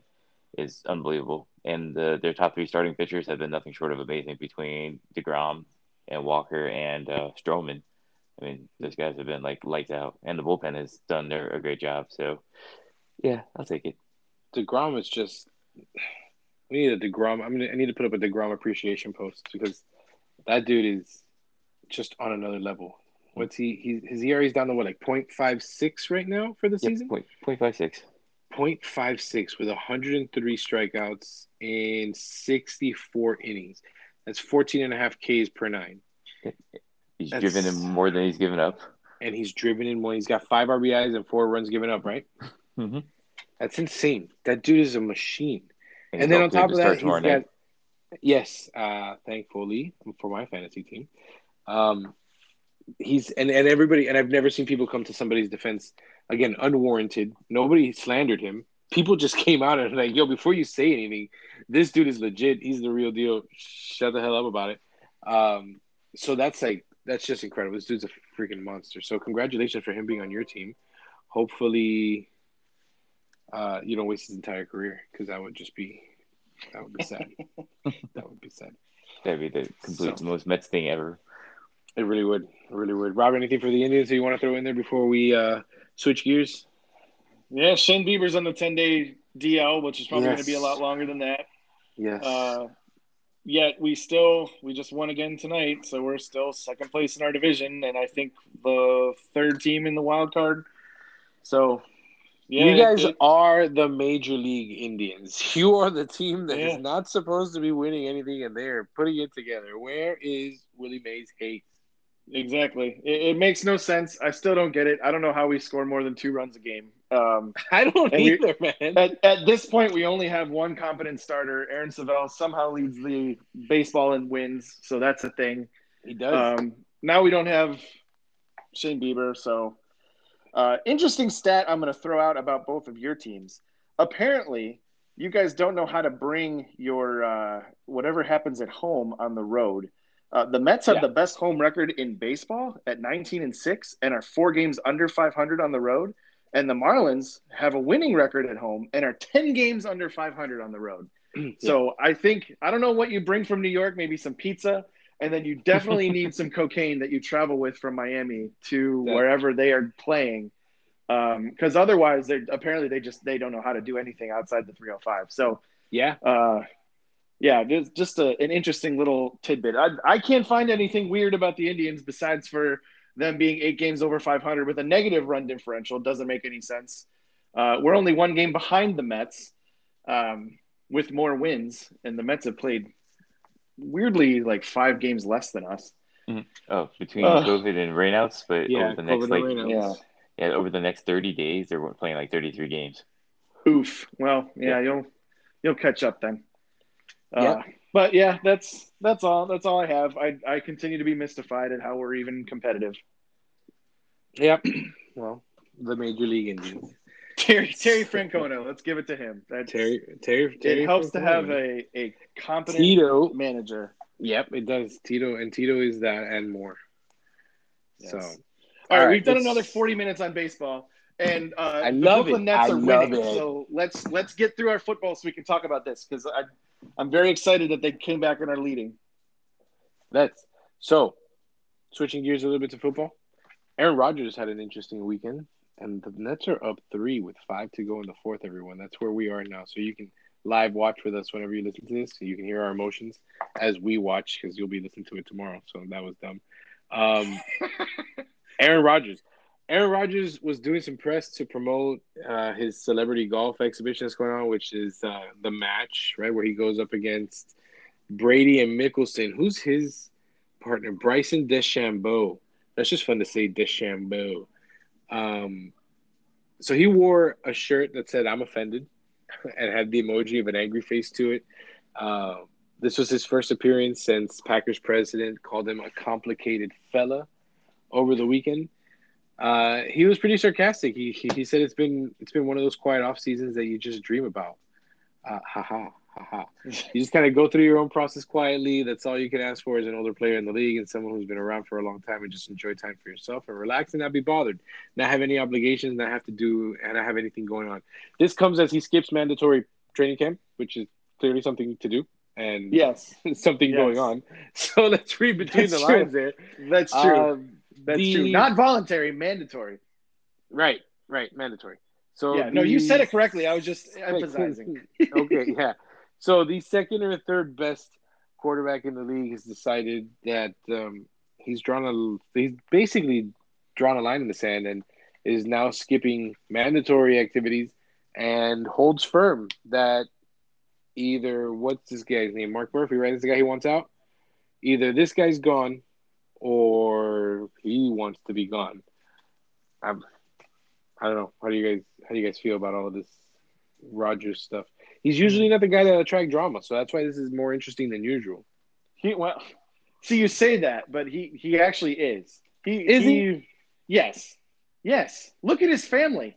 is unbelievable. And their top three starting pitchers have been nothing short of amazing, between DeGrom and Walker and Stroman. I mean, those guys have been like lights out, and the bullpen has done a great job. So yeah, I'll take it. DeGrom is just I need to put up a DeGrom appreciation post, because that dude is just on another level. What's his ERA is down to what 0.56 right now for the season? 0.56. 0.56 with 103 strikeouts in 64 innings. That's 14.5 Ks per 9. He's driven in more than he's given up. And he's driven in more. He's got 5 RBIs and 4 runs given up, right? Mm-hmm. That's insane. That dude is a machine. And then on top of that, he's got... Yes, thankfully for my fantasy team, he's and everybody, and I've never seen people come to somebody's defense again, unwarranted. Nobody slandered him. People just came out and like, yo, before you say anything, this dude is legit. He's the real deal. Shut the hell up about it. So that's just incredible. This dude's a freaking monster. So congratulations for him being on your team. Hopefully, you don't waste his entire career, because that would be sad. That'd be the complete most Mets thing ever. It really would. Rob, anything for the Indians that you want to throw in there before we switch gears? Yeah, Shane Bieber's on the 10-day DL, which is probably going to be a lot longer than that. Yes. Yet we just won again tonight, so we're still second place in our division, and I think the third team in the wild card. So. Yeah, you guys are the Major League Indians. You are the team that is not supposed to be winning anything, and they're putting it together. Where is Willie Mays' hate? Exactly. It makes no sense. I still don't get it. I don't know how we score more than 2 runs a game. I don't either, man. At this point, we only have one competent starter. Aaron Savelle somehow leads the baseball and wins, so that's a thing. He does. Now we don't have Shane Bieber, so... interesting stat I'm going to throw out about both of your teams. Apparently, you guys don't know how to bring your whatever happens at home on the road. The Mets have the best home record in baseball at 19-6 and are 4 games under 500 on the road. And the Marlins have a winning record at home and are 10 games under 500 on the road. So I think, I don't know what you bring from New York, maybe some pizza. And then you definitely need some cocaine that you travel with from Miami to wherever they are playing. Because otherwise, apparently they don't know how to do anything outside the 305. So, just an interesting little tidbit. I can't find anything weird about the Indians besides for them being 8 games over 500 with a negative run differential. Doesn't make any sense. We're only 1 game behind the Mets with more wins, and the Mets have played weirdly like 5 games less than us. Oh, between COVID and rainouts, but over the next 30 days, they're playing like 33 games. Oof. Well, you'll catch up then. But that's all. That's all I have. I continue to be mystified at how we're even competitive. Yep. Well, the Major League Indians. Terry Francona. Let's give it to him. That's, Terry. It helps Francona to have a competent Tito manager. Yep, it does. Tito is that and more. Yes. So, all right, we've done another 40 minutes on baseball. And I love it. Nets are winning, so let's get through our football so we can talk about this because I'm very excited that they came back and are leading. So switching gears a little bit to football. Aaron Rodgers had an interesting weekend, and the Nets are up 3 with 5 to go in the fourth, everyone. That's where we are now. So you can live watch with us whenever you listen to this. So you can hear our emotions as we watch because you'll be listening to it tomorrow. So that was dumb. Aaron Rodgers was doing some press to promote his celebrity golf exhibition that's going on, which is the match, right, where he goes up against Brady and Mickelson. Who's his partner? Bryson DeChambeau. That's just fun to say, DeChambeau. So he wore a shirt that said, "I'm offended," and had the emoji of an angry face to it. This was his first appearance since Packers president called him a complicated fella over the weekend. He was pretty sarcastic. He said it's been one of those quiet off seasons that you just dream about. You just kind of go through your own process quietly. That's all you can ask for as an older player in the league and someone who's been around for a long time, and just enjoy time for yourself and relax and not be bothered, not have any obligations, not have anything going on. This comes as he skips mandatory training camp, which is clearly something to do. And something going on. So let's read between the lines there. That's true. That's true. Not voluntary, mandatory. Right, mandatory. So you said it correctly. I was just emphasizing. Okay, So the second or third best quarterback in the league has decided that he's basically drawn a line in the sand and is now skipping mandatory activities and holds firm that either what's this guy's name? Mark Murphy, right? That's the guy he wants out. Either this guy's gone, or he wants to be gone. I don't know. How do you guys feel about all of this Rodgers stuff? He's usually not the guy that attracts drama, so that's why this is more interesting than usual. You say that, but he actually is. Is he? Yes. Look at his family.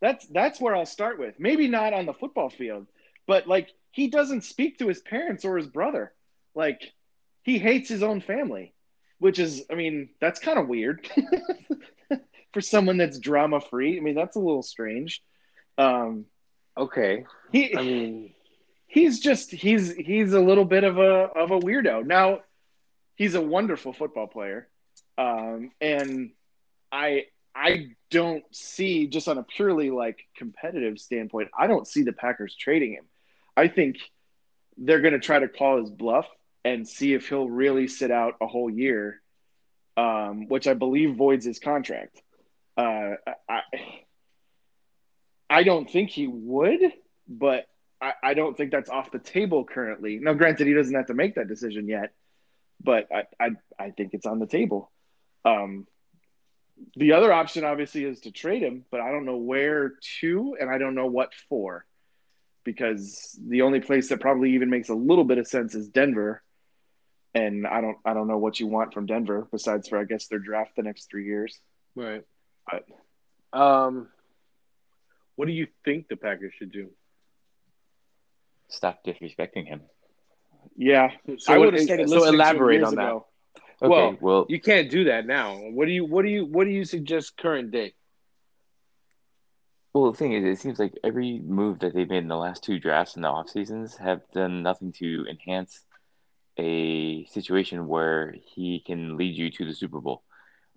That's where I'll start with. Maybe not on the football field, but like he doesn't speak to his parents or his brother. Like he hates his own family. Which is, I mean, that's kind of weird for someone that's drama-free. I mean, that's a little strange. Okay. He's just he's a little bit of a weirdo. Now, he's a wonderful football player, and I don't see, just on a purely like competitive standpoint, I don't see the Packers trading him. I think they're going to try to call his bluff and see if he'll really sit out a whole year, which I believe voids his contract. I don't think he would, but I don't think that's off the table currently. Now, granted, he doesn't have to make that decision yet, but I think it's on the table. The other option, obviously, is to trade him, but I don't know where to and I don't know what for, because the only place that probably even makes a little bit of sense is Denver. And I don't know what you want from Denver besides for, I guess, their draft the next 3 years. Right. But what do you think the Packers should do? Stop disrespecting him. Yeah. So elaborate on that. Okay, well, you can't do that now. What do you suggest current day? Well, the thing is, it seems like every move that they've made in the last two drafts in the off seasons have done nothing to enhance a situation where he can lead you to the Super Bowl.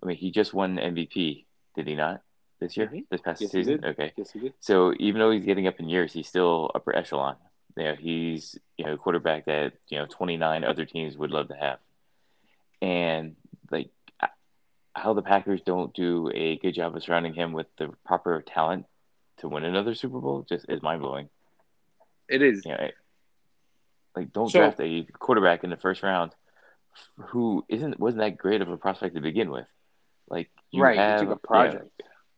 I mean, he just won MVP, did he not? This year, this past season. Okay. Yes, he did. So even though he's getting up in years, he's still upper echelon. You know, he's a quarterback that 29 other teams would love to have. And like how the Packers don't do a good job of surrounding him with the proper talent to win another Super Bowl just is mind blowing. It is. You know, like don't draft a quarterback in the first round who wasn't that great of a prospect to begin with. Like you took a project.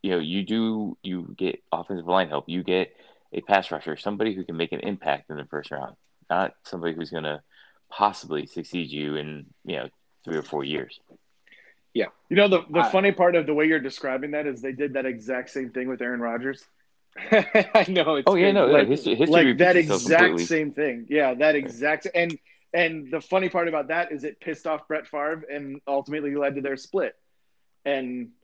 You get offensive line help. You get a pass rusher, somebody who can make an impact in the first round, not somebody who's going to possibly succeed you in 3 or 4 years. Yeah. The funny part of the way you're describing that is they did that exact same thing with Aaron Rodgers. I know. History repeats that exact completely. Same thing. Yeah, that exact – and the funny part about that is it pissed off Brett Favre and ultimately led to their split. And –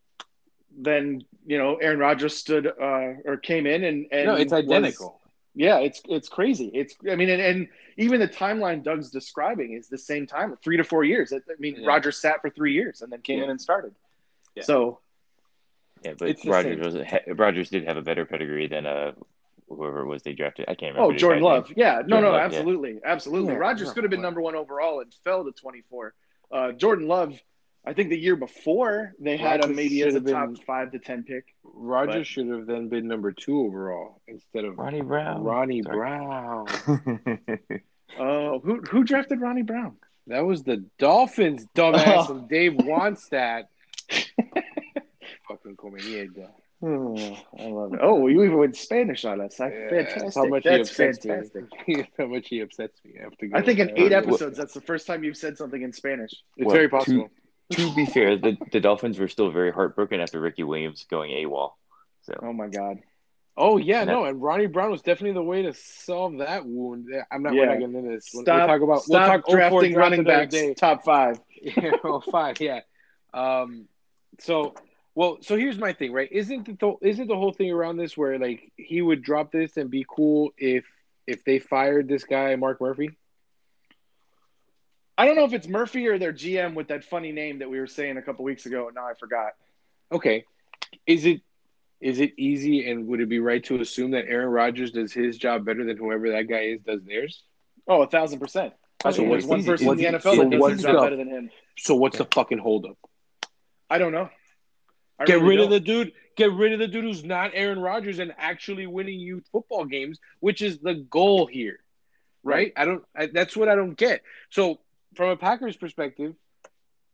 then Aaron Rodgers stood or came in and no, it's identical. It's crazy. It's and even the timeline Doug's describing is the same time, 3 to 4 years. Rodgers sat for 3 years and then came in and started. Yeah. So but Rodgers did have a better pedigree than whoever it was they drafted. I can't remember. Oh, Jordan Love. Name. Yeah, Jordan Love, absolutely, absolutely. Yeah, Rodgers could have been number one overall and fell to 24. Jordan Love. I think the year before they had him maybe as a top 5 to 10 pick. Rodgers should have then been number 2 overall instead of Ronnie Brown. Who drafted Ronnie Brown? That was the Dolphins, dumbass, and Dave wants that. Fucking comedian. I love it. Oh, well, you even went Spanish on us. Fantastic. How much he upsets me. I think in 8 episodes, that's the first time you've said something in Spanish. It's very possible. To be fair, the Dolphins were still very heartbroken after Ricky Williams going AWOL. So. Oh, my God. Oh, yeah, and Ronnie Brown was definitely the way to solve that wound. We're not getting into this. We'll talk drafting running backs top 5. Yeah, well, 5, yeah. So here's my thing, right? Isn't the whole thing around this where, like, he would drop this and be cool if they fired this guy, Mark Murphy? I don't know if it's Murphy or their GM with that funny name that we were saying a couple weeks ago, and now I forgot. Okay. Is it easy and would it be right to assume that Aaron Rodgers does his job better than whoever that guy is does theirs? Oh, 1,000%. There's one person in the NFL that does his job better than him. So what's the fucking holdup? I don't know. Get rid of the dude who's not Aaron Rodgers and actually winning you football games, which is the goal here, right? That's what I don't get. So from a Packers perspective,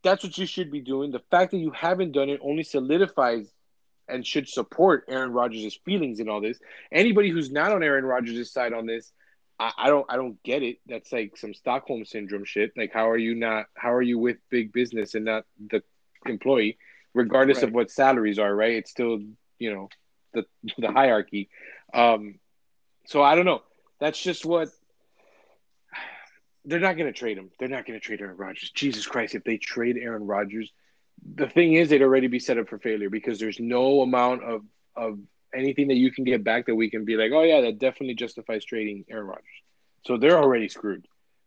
that's what you should be doing. The fact that you haven't done it only solidifies and should support Aaron Rodgers' feelings in all this. Anybody who's not on Aaron Rodgers' side on this, I don't get it. That's like some Stockholm syndrome shit. Like how are you with big business and not the employee, regardless of what salaries are, right? It's still, the hierarchy. So I don't know. That's just what they're not going to trade him. They're not going to trade Aaron Rodgers. Jesus Christ, if they trade Aaron Rodgers, the thing is they'd already be set up for failure because there's no amount of anything that you can get back that we can be like, oh, yeah, that definitely justifies trading Aaron Rodgers. So they're already screwed.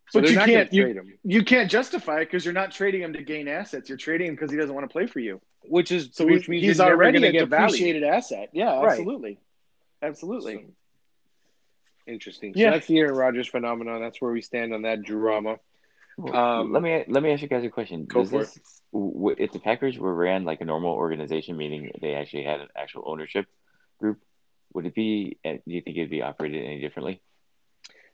So but you can't justify it because you're not trading him to gain assets. You're trading him because he doesn't want to play for you, which means he's already a depreciated asset. Yeah, absolutely, absolutely. So, interesting. Yeah. So that's the Aaron Rodgers phenomenon. That's where we stand on that drama. Let me ask you guys a question. If the Packers were ran like a normal organization, meaning they actually had an actual ownership group, would it be? Do you think it'd be operated any differently?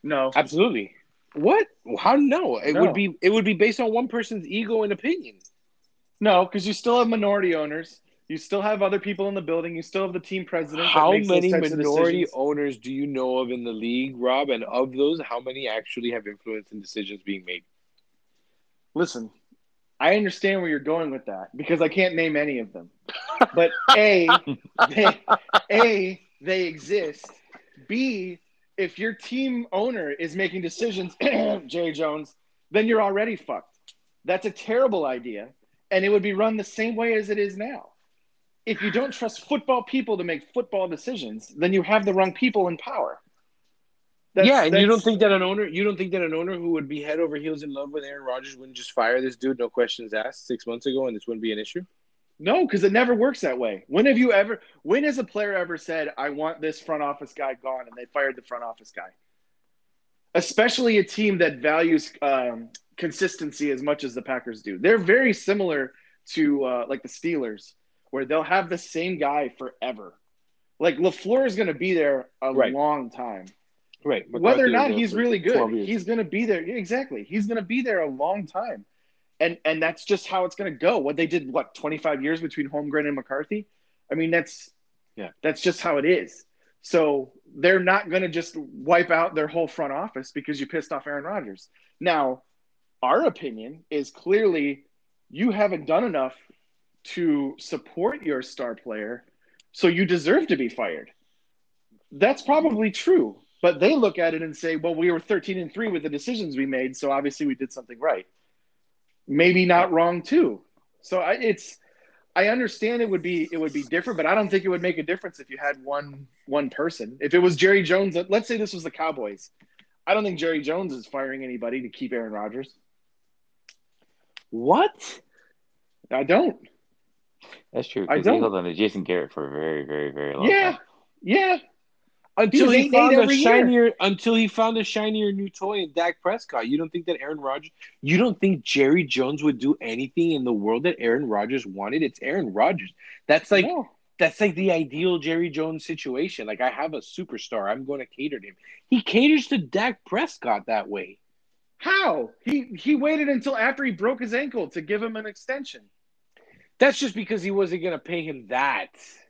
No, absolutely. What? How? No, it would be based on one person's ego and opinion. No, because you still have minority owners. You still have other people in the building. You still have the team president. How many minority owners do you know of in the league, Rob? And of those, how many actually have influence in decisions being made? Listen, I understand where you're going with that because I can't name any of them. But they exist. B, if your team owner is making decisions, Jerry Jones, then you're already fucked. That's a terrible idea, and it would be run the same way as it is now. If you don't trust football people to make football decisions, then you have the wrong people in power. And you don't think that an owner who would be head over heels in love with Aaron Rodgers wouldn't just fire this dude, no questions asked, 6 months ago, and this wouldn't be an issue? No, because it never works that way. When has a player ever said, I want this front office guy gone, and they fired the front office guy? Especially a team that values consistency as much as the Packers do. They're very similar to like the Steelers, where they'll have the same guy forever. Like LaFleur is going to be there a long time. Right. Whether or not he's really good, he's going to be there. Exactly. He's going to be there a long time. And that's just how it's going to go. What they did, 25 years between Holmgren and McCarthy? I mean, that's just how it is. So they're not going to just wipe out their whole front office because you pissed off Aaron Rodgers. Now, our opinion is clearly you haven't done enough to support your star player, so you deserve to be fired. That's probably true. But they look at it and say, well, we were 13-3 with the decisions we made, so obviously we did something right. Maybe not wrong too. So I understand it would be different, but I don't think it would make a difference if you had one person. If it was Jerry Jones, let's say this was the Cowboys. I don't think Jerry Jones is firing anybody to keep Aaron Rodgers. What? I don't. That's true. I don't. He held on to Jason Garrett for a very, very, very long time. Yeah. Until he found a shinier new toy in Dak Prescott. You don't think that Aaron Rodgers – you don't think Jerry Jones would do anything in the world that Aaron Rodgers wanted? It's Aaron Rodgers. That's like the ideal Jerry Jones situation. Like, I have a superstar. I'm going to cater to him. He caters to Dak Prescott that way. How? He waited until after he broke his ankle to give him an extension. That's just because he wasn't going to pay him that.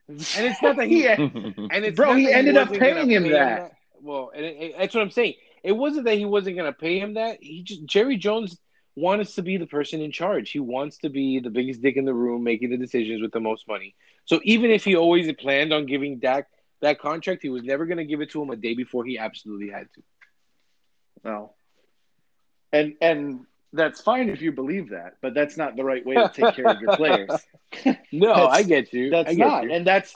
And it's not that he ended up paying him that. Well, and that's what I'm saying. It wasn't that he wasn't going to pay him that. Jerry Jones wants to be the person in charge. He wants to be the biggest dick in the room, making the decisions with the most money. So even if he always planned on giving Dak that contract, he was never going to give it to him a day before he absolutely had to. No. And that's fine if you believe that, but that's not the right way to take care of your players. No, I get you. And that's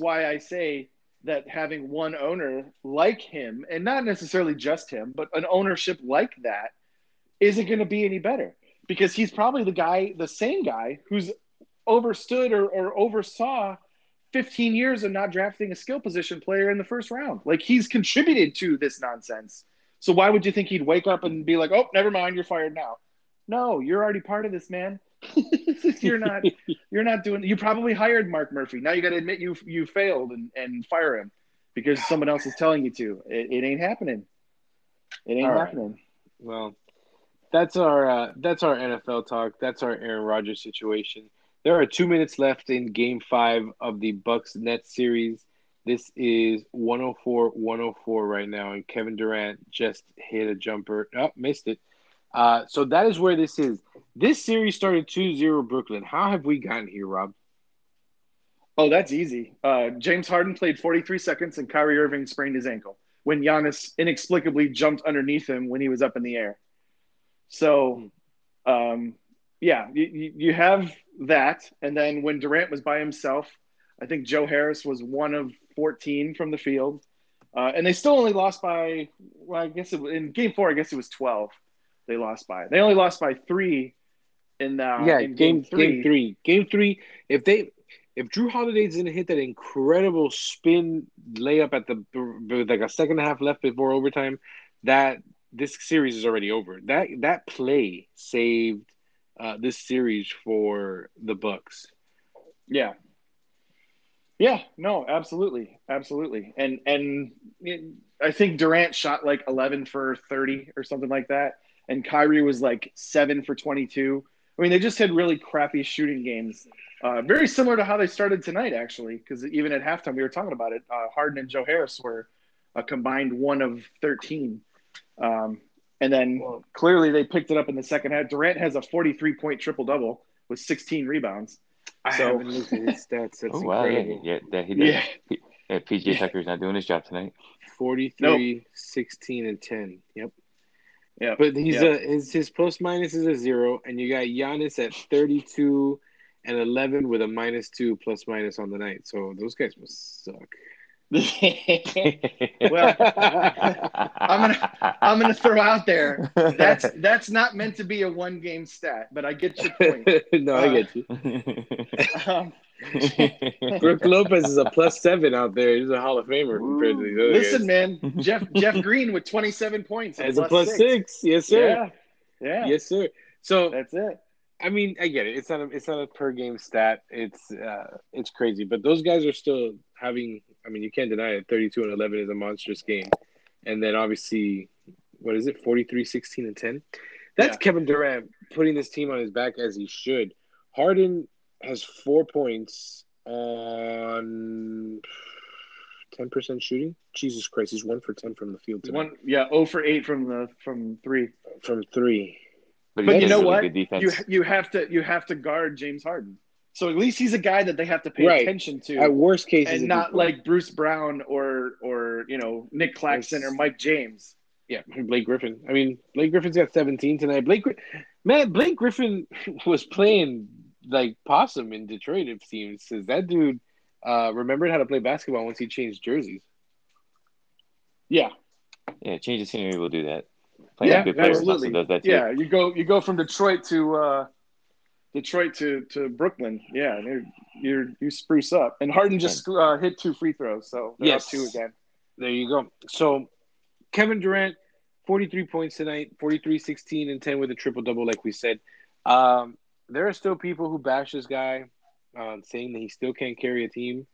why I say that having one owner like him, and not necessarily just him, but an ownership like that, isn't going to be any better, because he's probably the same guy who's overstood or oversaw 15 years of not drafting a skill position player in the first round. Like, he's contributed to this nonsense. So why would you think he'd wake up and be like, oh, never mind, you're fired now? No, you're already part of this, man. You're not doing – you probably hired Mark Murphy. Now you got to admit you failed and fire him because someone else is telling you to. It ain't happening. It ain't happening. Well, that's our NFL talk. That's our Aaron Rodgers situation. There are 2 minutes left in Game 5 of the Bucks-Nets series. This is 104-104 right now, and Kevin Durant just hit a jumper. Oh, missed it. So that is where this is. This series started 2-0 Brooklyn. How have we gotten here, Rob? Oh, that's easy. James Harden played 43 seconds, and Kyrie Irving sprained his ankle when Giannis inexplicably jumped underneath him when he was up in the air. So, you have that. And then when Durant was by himself, I think Joe Harris was 1 of 14 from the field, and they still only lost by. Well, I guess in Game 4, I guess it was 12. They lost by. They only lost by 3. In game three. Game three. If Drew Holiday's gonna hit that incredible spin layup at the with like a second and a half left before overtime, that this series is already over. That play saved this series for the Bucks. Yeah. Yeah, no, absolutely. And I think Durant shot like 11 for 30 or something like that. And Kyrie was like 7 for 22. I mean, they just had really crappy shooting games. Very similar to how they started tonight, actually, because even at halftime we were talking about it. Harden and Joe Harris were a combined 1 of 13. And then clearly they picked it up in the second half. Durant has a 43-point triple-double with 16 rebounds. I haven't looked at his stats. That's incredible. PJ Tucker's not doing his job tonight. 43, 16, and 10. Yep. Yeah, but his plus minus is a zero, and you got Giannis at 32 and 11 with a -2 plus minus on the night. So those guys must suck. Well, I'm gonna throw out there that's not meant to be a one game stat, but I get your point. No, I get you. Brook Lopez is a +7 out there. He's a Hall of Famer compared to the other guys. Man, Jeff Green with 27 points as a +6. Yes, sir. Yeah. Yes, sir. So that's it. I mean, I get it. It's not a per game stat. It's crazy, but those guys are still having. I mean, you can't deny it. 32 and 11 is a monstrous game, and then obviously, what is it? 43, 16, and 10. That's Kevin Durant putting this team on his back as he should. Harden has 4 points on 10% shooting. Jesus Christ, he's 1 for 10 from the field today. 0 for 8 from three. From three. But you know what? You have to guard James Harden. So at least he's a guy that they have to pay attention to. At worst case, and not like Bruce Brown or Nick Claxton or Mike James. Yeah, Blake Griffin. I mean, Blake Griffin's got 17 tonight. Blake Griffin was playing like possum in Detroit. It seems because that dude remembered how to play basketball once he changed jerseys. Yeah. Change the scenery will do that. Yeah, absolutely. Does that you go from Detroit to Brooklyn. Yeah, you spruce up. And Harden just hit 2 free throws, so they're up 2 again. There you go. So Kevin Durant, 43 points tonight, 43, 16, and 10 with a triple-double, like we said. There are still people who bash this guy, saying that he still can't carry a team.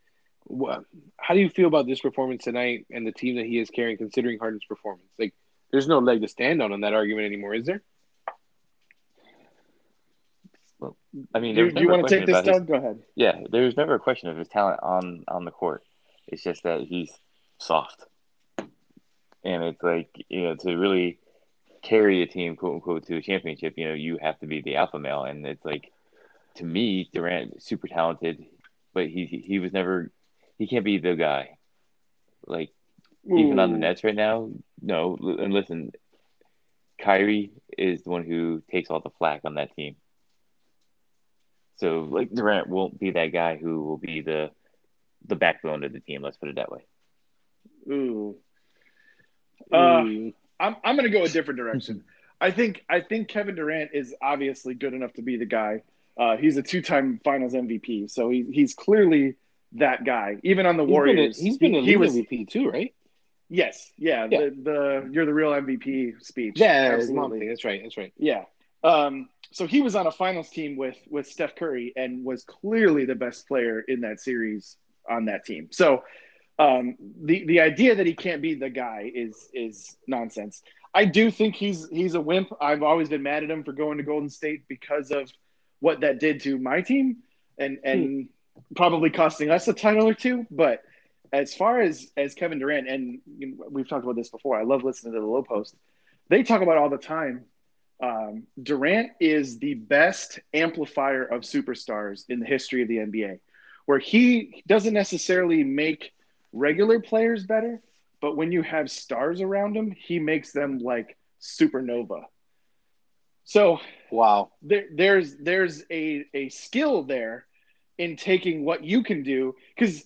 How do you feel about this performance tonight and the team that he is carrying, considering Harden's performance? Like, there's no leg to stand on that argument anymore, is there? Well, I mean, do you want to take this down? Go ahead. Yeah, there was never a question of his talent on the court. It's just that he's soft, and it's like to really carry a team, quote unquote, to a championship. You have to be the alpha male, and it's like to me, Durant super talented, but he was never. He can't be the guy, like. Even on the Nets right now, no. And listen, Kyrie is the one who takes all the flack on that team. So, like, Durant won't be that guy who will be the backbone of the team. Let's put it that way. I'm going to go a different direction. I think Kevin Durant is obviously good enough to be the guy. He's a 2-time Finals MVP, so he's clearly that guy. Even on the Warriors, he was MVP too, right? Yes, yeah. The you're the real MVP speech. Yeah, absolutely. That's right. Yeah. So he was on a finals team with Steph Curry and was clearly the best player in that series on that team. So the idea that he can't be the guy is nonsense. I do think he's a wimp. I've always been mad at him for going to Golden State because of what that did to my team and probably costing us a title or two, but as far as Kevin Durant, and we've talked about this before, I love listening to the Low Post. They talk about all the time. Durant is the best amplifier of superstars in the history of the NBA, where he doesn't necessarily make regular players better, but when you have stars around him, he makes them like supernova. So wow, there's a skill there in taking what you can do, because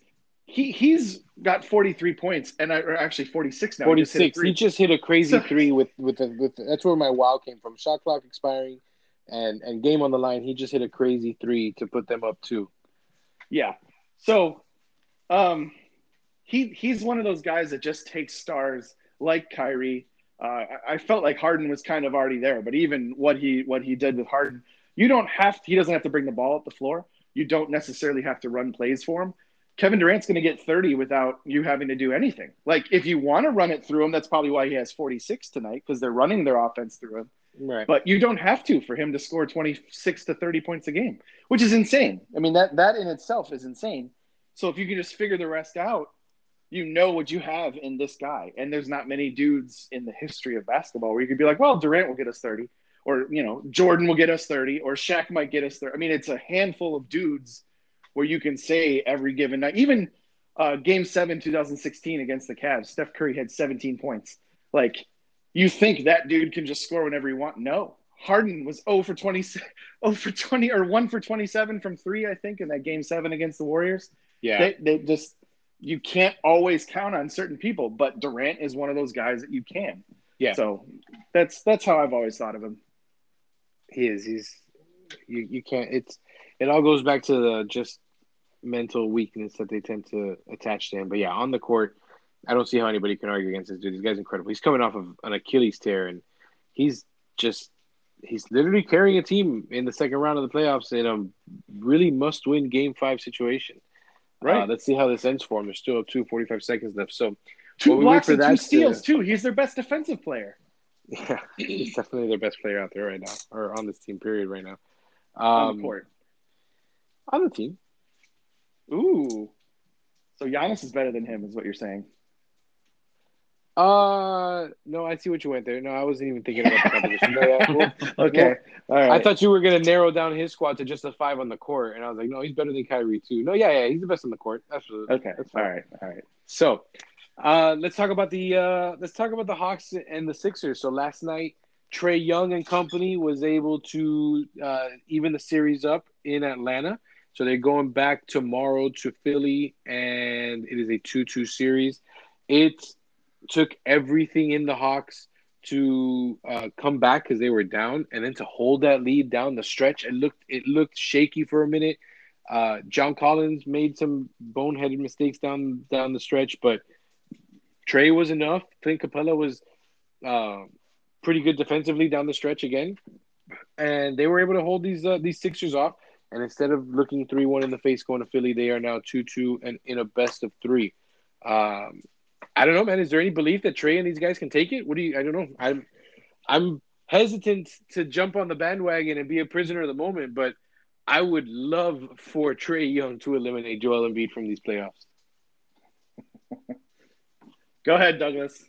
he's got 43 points, and or actually 46 now. 46. He just hit a crazy three with that's where my wow came from. Shot clock expiring, and game on the line. He just hit a crazy three to put them up 2. Yeah. So, he's one of those guys that just takes stars like Kyrie. I felt like Harden was kind of already there, but even what he did with Harden, he doesn't have to bring the ball up the floor. You don't necessarily have to run plays for him. Kevin Durant's going to get 30 without you having to do anything. Like, if you want to run it through him, that's probably why he has 46 tonight, because they're running their offense through him. Right. But you don't have to for him to score 26 to 30 points a game, which is insane. I mean, that in itself is insane. So if you can just figure the rest out, you know what you have in this guy. And there's not many dudes in the history of basketball where you could be like, well, Durant will get us 30. Or, Jordan will get us 30, or Shaq might get us 30. I mean, it's a handful of dudes where you can say every given night. Even Game 7, 2016 against the Cavs, Steph Curry had 17 points. Like, you think that dude can just score whenever you want? No. Harden was 0 for 20 or 1 for 27 from 3, I think, in that game 7 against the Warriors. Yeah. They just, you can't always count on certain people, but Durant is one of those guys that you can. Yeah. So that's how I've always thought of him. He is. You can't, it all goes back to the just mental weakness that they tend to attach to him. But yeah, on the court, I don't see how anybody can argue against this dude. This guy's incredible. He's coming off of an Achilles tear, and he's literally carrying a team in the second round of the playoffs in a really must-win Game 5 situation. Right. Let's see how this ends for him. There's still up 2:45 seconds left. So 2 blocks and 2 steals, too. He's their best defensive player. Yeah, he's definitely their best player out there right now, or on this team, period, right now. On the court. On the team. Ooh. So Giannis is better than him is what you're saying. No, I see what you went there. No, I wasn't even thinking about the competition. No, okay. All right. I thought you were going to narrow down his squad to just the 5 on the court, and I was like, no, he's better than Kyrie too. No, yeah, he's the best on the court. Absolutely. Okay. That's fine. All right. So, let's talk about the Hawks and the Sixers. So last night, Trae Young and company was able to even the series up in Atlanta. So they're going back tomorrow to Philly, and it is a 2-2 series. It took everything in the Hawks to come back because they were down, and then to hold that lead down the stretch. It looked shaky for a minute. John Collins made some boneheaded mistakes down the stretch, but Trae was enough. Clint Capella was pretty good defensively down the stretch again, and they were able to hold these Sixers off. And instead of looking 3-1 in the face going to Philly, they are now 2-2 and in a best of 3. I don't know, man. Is there any belief that Trae and these guys can take it? I don't know. I'm hesitant to jump on the bandwagon and be a prisoner of the moment, but I would love for Trae Young to eliminate Joel Embiid from these playoffs. Go ahead, Douglas.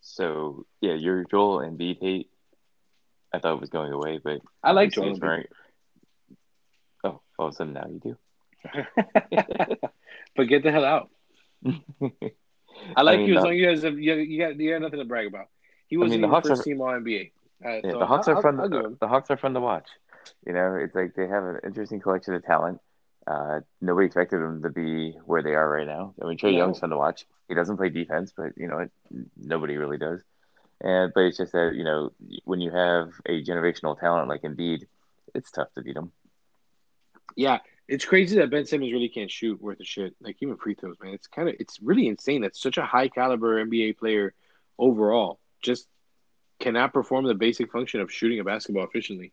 So, yeah, your Joel Embiid hate, I thought it was going away, but I like Joel Embiid. Oh, all of a sudden now you do. But get the hell out. I like you as long as you guys have you got nothing to brag about. He was the first team All-NBA. The Hawks are fun to watch. You know, it's like they have an interesting collection of talent. Nobody expected them to be where they are right now. I mean, Trae Young's fun to watch. He doesn't play defense, but you know, nobody really does. But it's just that, you know, when you have a generational talent like Embiid, it's tough to beat him. Yeah. It's crazy that Ben Simmons really can't shoot worth a shit. Like, even free throws, man. It's really insane that such a high-caliber NBA player overall just cannot perform the basic function of shooting a basketball efficiently.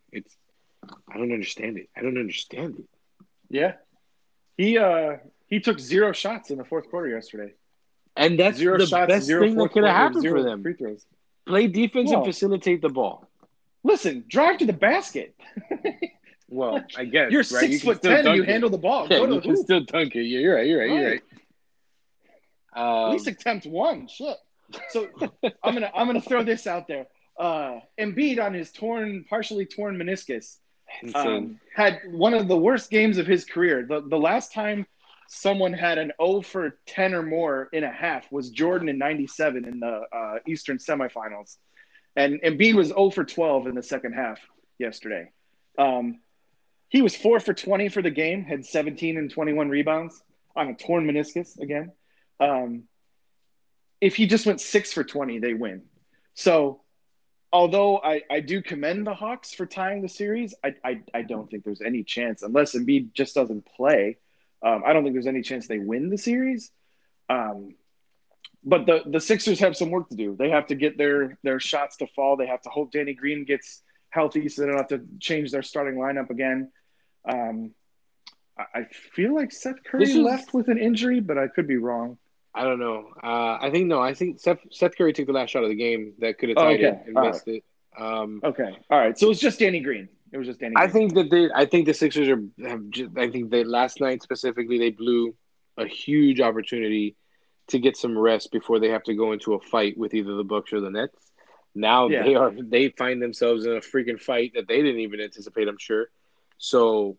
I don't understand it. Yeah. He took 0 shots in the fourth quarter yesterday. And that's 0 the shots, best zero thing that could have happened for them. Free throws. Play defense and facilitate the ball. Listen, drive to the basket. Well, I guess you're 6'10", you handle the ball. Yeah, you can still dunk it. You're right. At least attempt one. Shit. So I'm gonna throw this out there. Embiid on his partially torn meniscus had one of the worst games of his career. The last time someone had an 0 for 10 or more in a half was Jordan in '97 in the Eastern semifinals, and Embiid was 0 for 12 in the second half yesterday. He was 4 for 20 for the game, had 17 and 21 rebounds on a torn meniscus again. If he just went 6 for 20, they win. So although I do commend the Hawks for tying the series, I don't think there's any chance, unless Embiid just doesn't play, I don't think there's any chance they win the series. But the Sixers have some work to do. They have to get their shots to fall. They have to hope Danny Green gets healthy so they don't have to change their starting lineup again. I feel like Seth Curry left with an injury, but I could be wrong. I don't know. I think Seth Curry took the last shot of the game that could have tied it and missed it. Okay. All right. So it was just Danny Green. I think the Sixers last night specifically, they blew a huge opportunity to get some rest before they have to go into a fight with either the Bucks or the Nets. Now they find themselves in a freaking fight that they didn't even anticipate, I'm sure. So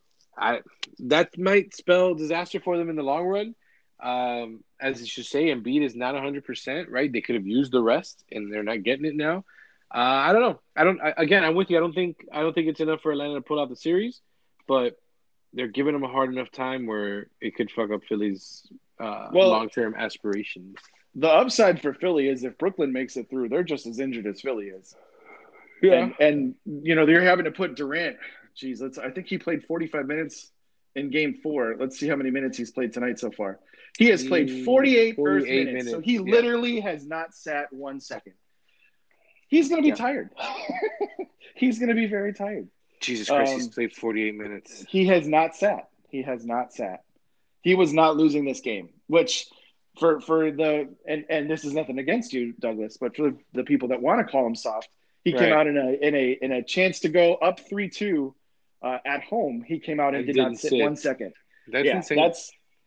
that might spell disaster for them in the long run. As you should say, Embiid is not 100%, right? They could have used the rest, and they're not getting it now. I don't know. I'm with you. I don't think it's enough for Atlanta to pull out the series, but they're giving them a hard enough time where it could fuck up Philly's long-term aspirations. The upside for Philly is if Brooklyn makes it through, they're just as injured as Philly is. Yeah, and you know they're having to put Durant. Geez, I think he played 45 minutes in Game 4. Let's see how many minutes he's played tonight so far. He has played 48 minutes, so he literally has not sat 1 second. He's going to be tired. He's going to be very tired. Jesus Christ, he's played 48 minutes. He has not sat. He was not losing this game, which for this is nothing against you, Douglas, but for the people that want to call him soft, he came out in a chance to go up 3-2 at home. He came out and did not sit 1 second. That's insane.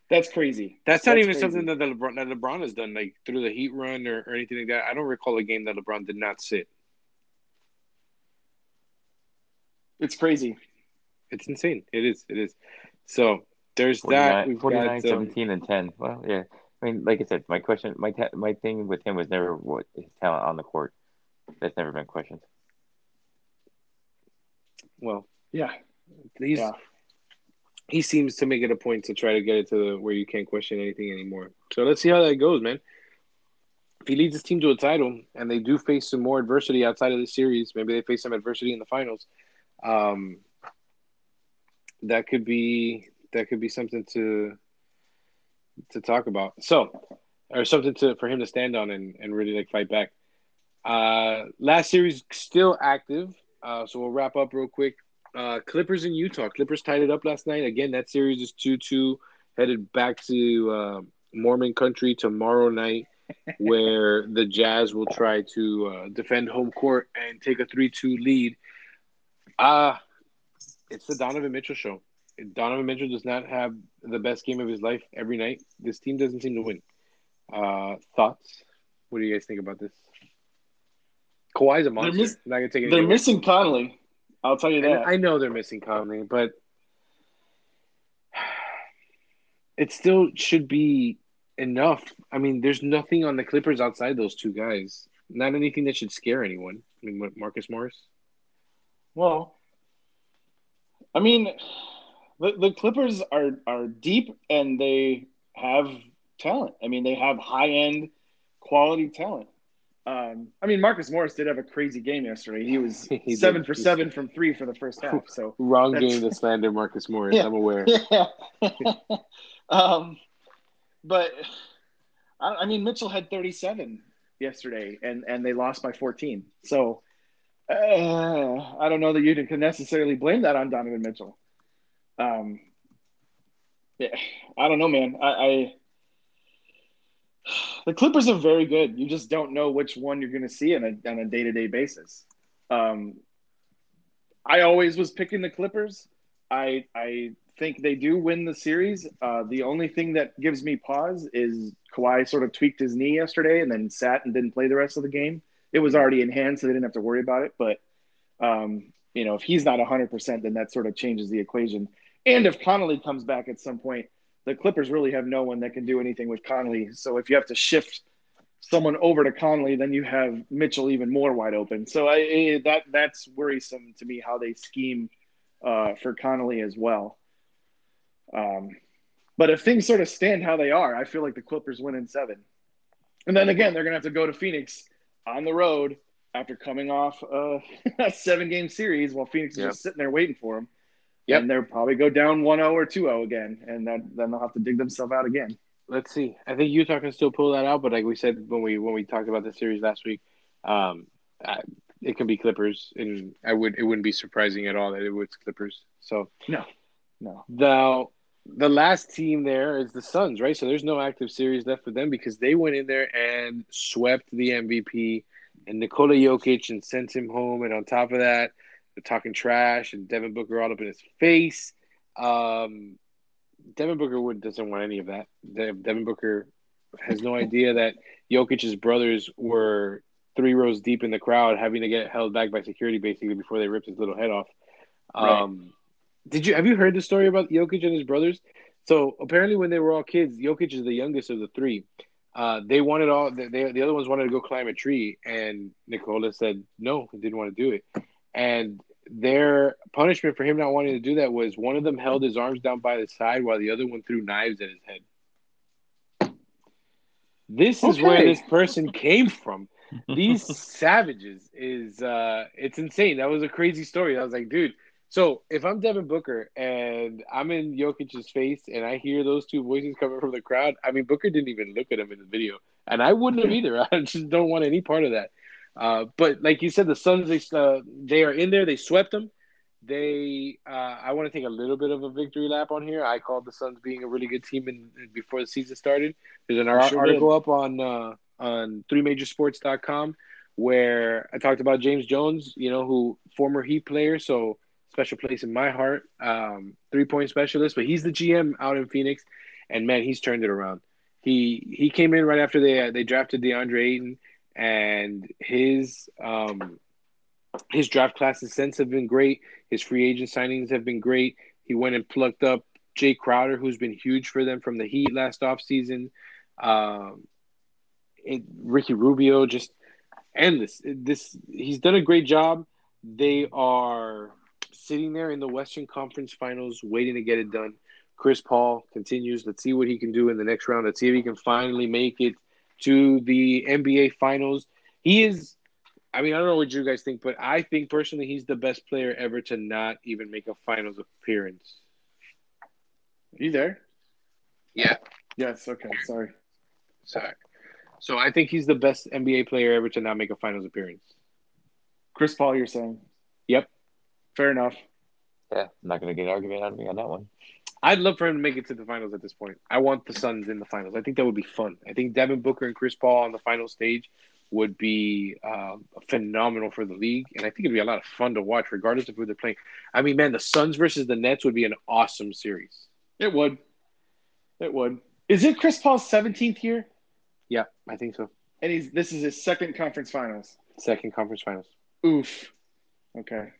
That's crazy. That's not even something that LeBron has done, like through the Heat run or anything like that. I don't recall a game that LeBron did not sit. It's crazy. It's insane. It is. So there's 49, 17, and 10. Well, yeah. I mean, like I said, my question, my thing with him was never what his talent on the court. That's never been questioned. Well, yeah. He seems to make it a point to try to get it to where you can't question anything anymore. So let's see how that goes, man. If he leads his team to a title and they do face some more adversity outside of the series, maybe they face some adversity in the finals, that could be something to talk about. So, or something for him to stand on and really like fight back. Last series still active, so we'll wrap up real quick. Clippers in Utah. Clippers tied it up last night. Again, that series is 2-2, headed back to Mormon country tomorrow night, where the Jazz will try to defend home court and take a 3-2 lead. It's the Donovan Mitchell show. Donovan Mitchell does not have the best game of his life every night. This team doesn't seem to win. Thoughts? What do you guys think about this? Kawhi's a monster. They're missing Conley. I'll tell you that. I know they're missing Conley, but it still should be enough. I mean, there's nothing on the Clippers outside those two guys. Not anything that should scare anyone. I mean, what, Marcus Morris? Well, I mean, the Clippers are deep and they have talent. I mean, they have high-end quality talent. I mean, Marcus Morris did have a crazy game yesterday. He was 7 for 7 from 3 for the first half. So game to slander Marcus Morris. Yeah, I'm aware. Yeah. But I mean, Mitchell had 37 yesterday, and they lost by 14. So I don't know that you can necessarily blame that on Donovan Mitchell. Yeah, I don't know, man. The Clippers are very good. You just don't know which one you're going to see on a day-to-day basis. I always was picking the Clippers. I think they do win the series. The only thing that gives me pause is Kawhi sort of tweaked his knee yesterday and then sat and didn't play the rest of the game. It was already in hand, so they didn't have to worry about it. But, you know, if he's not 100%, then that sort of changes the equation. And if Conley comes back at some point, the Clippers really have no one that can do anything with Conley. So if you have to shift someone over to Conley, then you have Mitchell even more wide open. So that's worrisome to me how they scheme for Conley as well. But if things sort of stand how they are, I feel like the Clippers win in 7. And then again, they're going to have to go to Phoenix on the road after coming off a 7-game series while Phoenix is just sitting there waiting for them. Yep. And they'll probably go down 1-0 or 2-0 again, and then they'll have to dig themselves out again. Let's see. I think Utah can still pull that out, but like we said when we talked about the series last week, it can be Clippers, and it wouldn't be surprising at all that it was Clippers. So no. The last team there is the Suns, right? So there's no active series left for them because they went in there and swept the MVP and Nikola Jokic and sent him home, and on top of that, they're talking trash and Devin Booker all up in his face. Devin Booker doesn't want any of that. Devin Booker has no idea that Jokic's brothers were 3 rows deep in the crowd having to get held back by security basically before they ripped his little head off. Right. Have you heard the story about Jokic and his brothers? So apparently when they were all kids, Jokic is the youngest of the three. They wanted all the other ones wanted to go climb a tree, and Nikola said no, he didn't want to do it. And their punishment for him not wanting to do that was one of them held his arms down by the side while the other one threw knives at his head. This is where this person came from. These savages is it's insane. That was a crazy story. I was like, dude. So if I'm Devin Booker and I'm in Jokic's face and I hear those two voices coming from the crowd, I mean, Booker didn't even look at him in the video. And I wouldn't have either. I just don't want any part of that. But like you said, the Suns, they are in there. They swept them. I want to take a little bit of a victory lap on here. I called the Suns being a really good team before the season started. There's an article up on 3majorsports.com where I talked about James Jones, you know, who former Heat player, so special place in my heart, three-point specialist. But he's the GM out in Phoenix, and, man, he's turned it around. He came in right after they drafted DeAndre Ayton. And his draft classes since have been great. His free agent signings have been great. He went and plucked up Jay Crowder, who's been huge for them from the Heat last offseason. Ricky Rubio, just endless. He's done a great job. They are sitting there in the Western Conference Finals waiting to get it done. Chris Paul continues. Let's see what he can do in the next round. Let's see if he can finally make it to the NBA Finals. He is, I mean, I don't know what you guys think, but I think personally he's the best player ever to not even make a Finals appearance. Are you there? Yeah. Yes, okay, sorry. So I think he's the best NBA player ever to not make a Finals appearance. Chris Paul, you're saying? Yep. Fair enough. Yeah, I'm not going to get an argument out of me on that one. I'd love for him to make it to the Finals at this point. I want the Suns in the Finals. I think that would be fun. I think Devin Booker and Chris Paul on the final stage would be phenomenal for the league, and I think it'd be a lot of fun to watch regardless of who they're playing. I mean, man, the Suns versus the Nets would be an awesome series. It would. Is it Chris Paul's 17th year? Yeah, I think so. And this is his second conference finals? Second conference finals. Oof. Okay.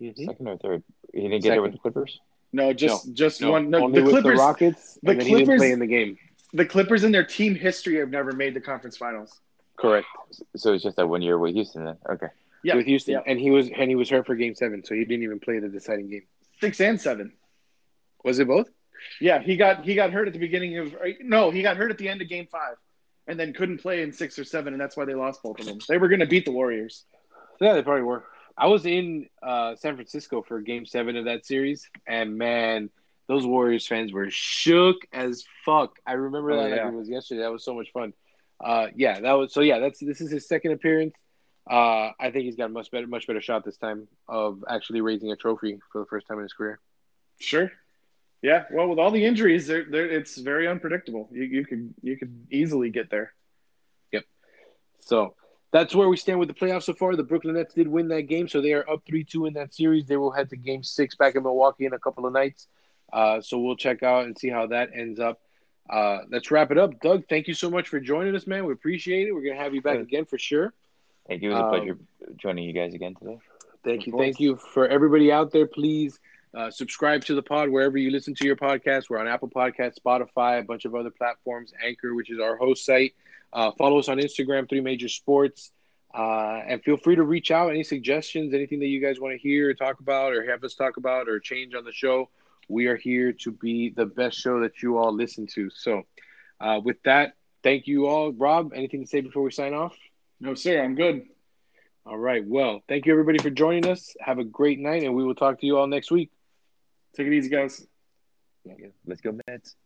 Mm-hmm. Second or third? He didn't get there with the Clippers? No, just one. No, only the Clippers, with the Rockets. The Clippers didn't play in the game. The Clippers in their team history have never made the conference finals. Correct. So it's just that 1 year with Houston, then. Okay. Yeah. With Houston, yep. And he was hurt for Game 7, so he didn't even play the deciding game. 6 and 7. Was it both? Yeah, he got hurt at the beginning of. No, he got hurt at the end of Game 5, and then couldn't play in 6 or 7, and that's why they lost both of them. They were going to beat the Warriors. Yeah, they probably were. I was in San Francisco for Game 7 of that series, and, man, those Warriors fans were shook as fuck. I remember like it was yesterday. That was so much fun. This is his second appearance. I think he's got a much better shot this time of actually raising a trophy for the first time in his career. Sure. Yeah, well, with all the injuries, it's very unpredictable. You could easily get there. Yep. So that's where we stand with the playoffs so far. The Brooklyn Nets did win that game, so they are up 3-2 in that series. They will head to Game 6 back in Milwaukee in a couple of nights. So we'll check out and see how that ends up. Let's wrap it up. Doug, thank you so much for joining us, man. We appreciate it. We're going to have you back again for sure. Thank you. It was a pleasure joining you guys again today. Thank you. Thank you. For everybody out there, please subscribe to the pod wherever you listen to your podcast. We're on Apple Podcasts, Spotify, a bunch of other platforms, Anchor, which is our host site. Follow us on Instagram, 3majorsports, and feel free to reach out. Any suggestions, anything that you guys want to hear, talk about, or have us talk about, or change on the show. We are here to be the best show that you all listen to. So with that, thank you all. Rob, anything to say before we sign off? No, sir. I'm good. All right. Well, thank you, everybody, for joining us. Have a great night, and we will talk to you all next week. Take it easy, guys. Let's go, Mets.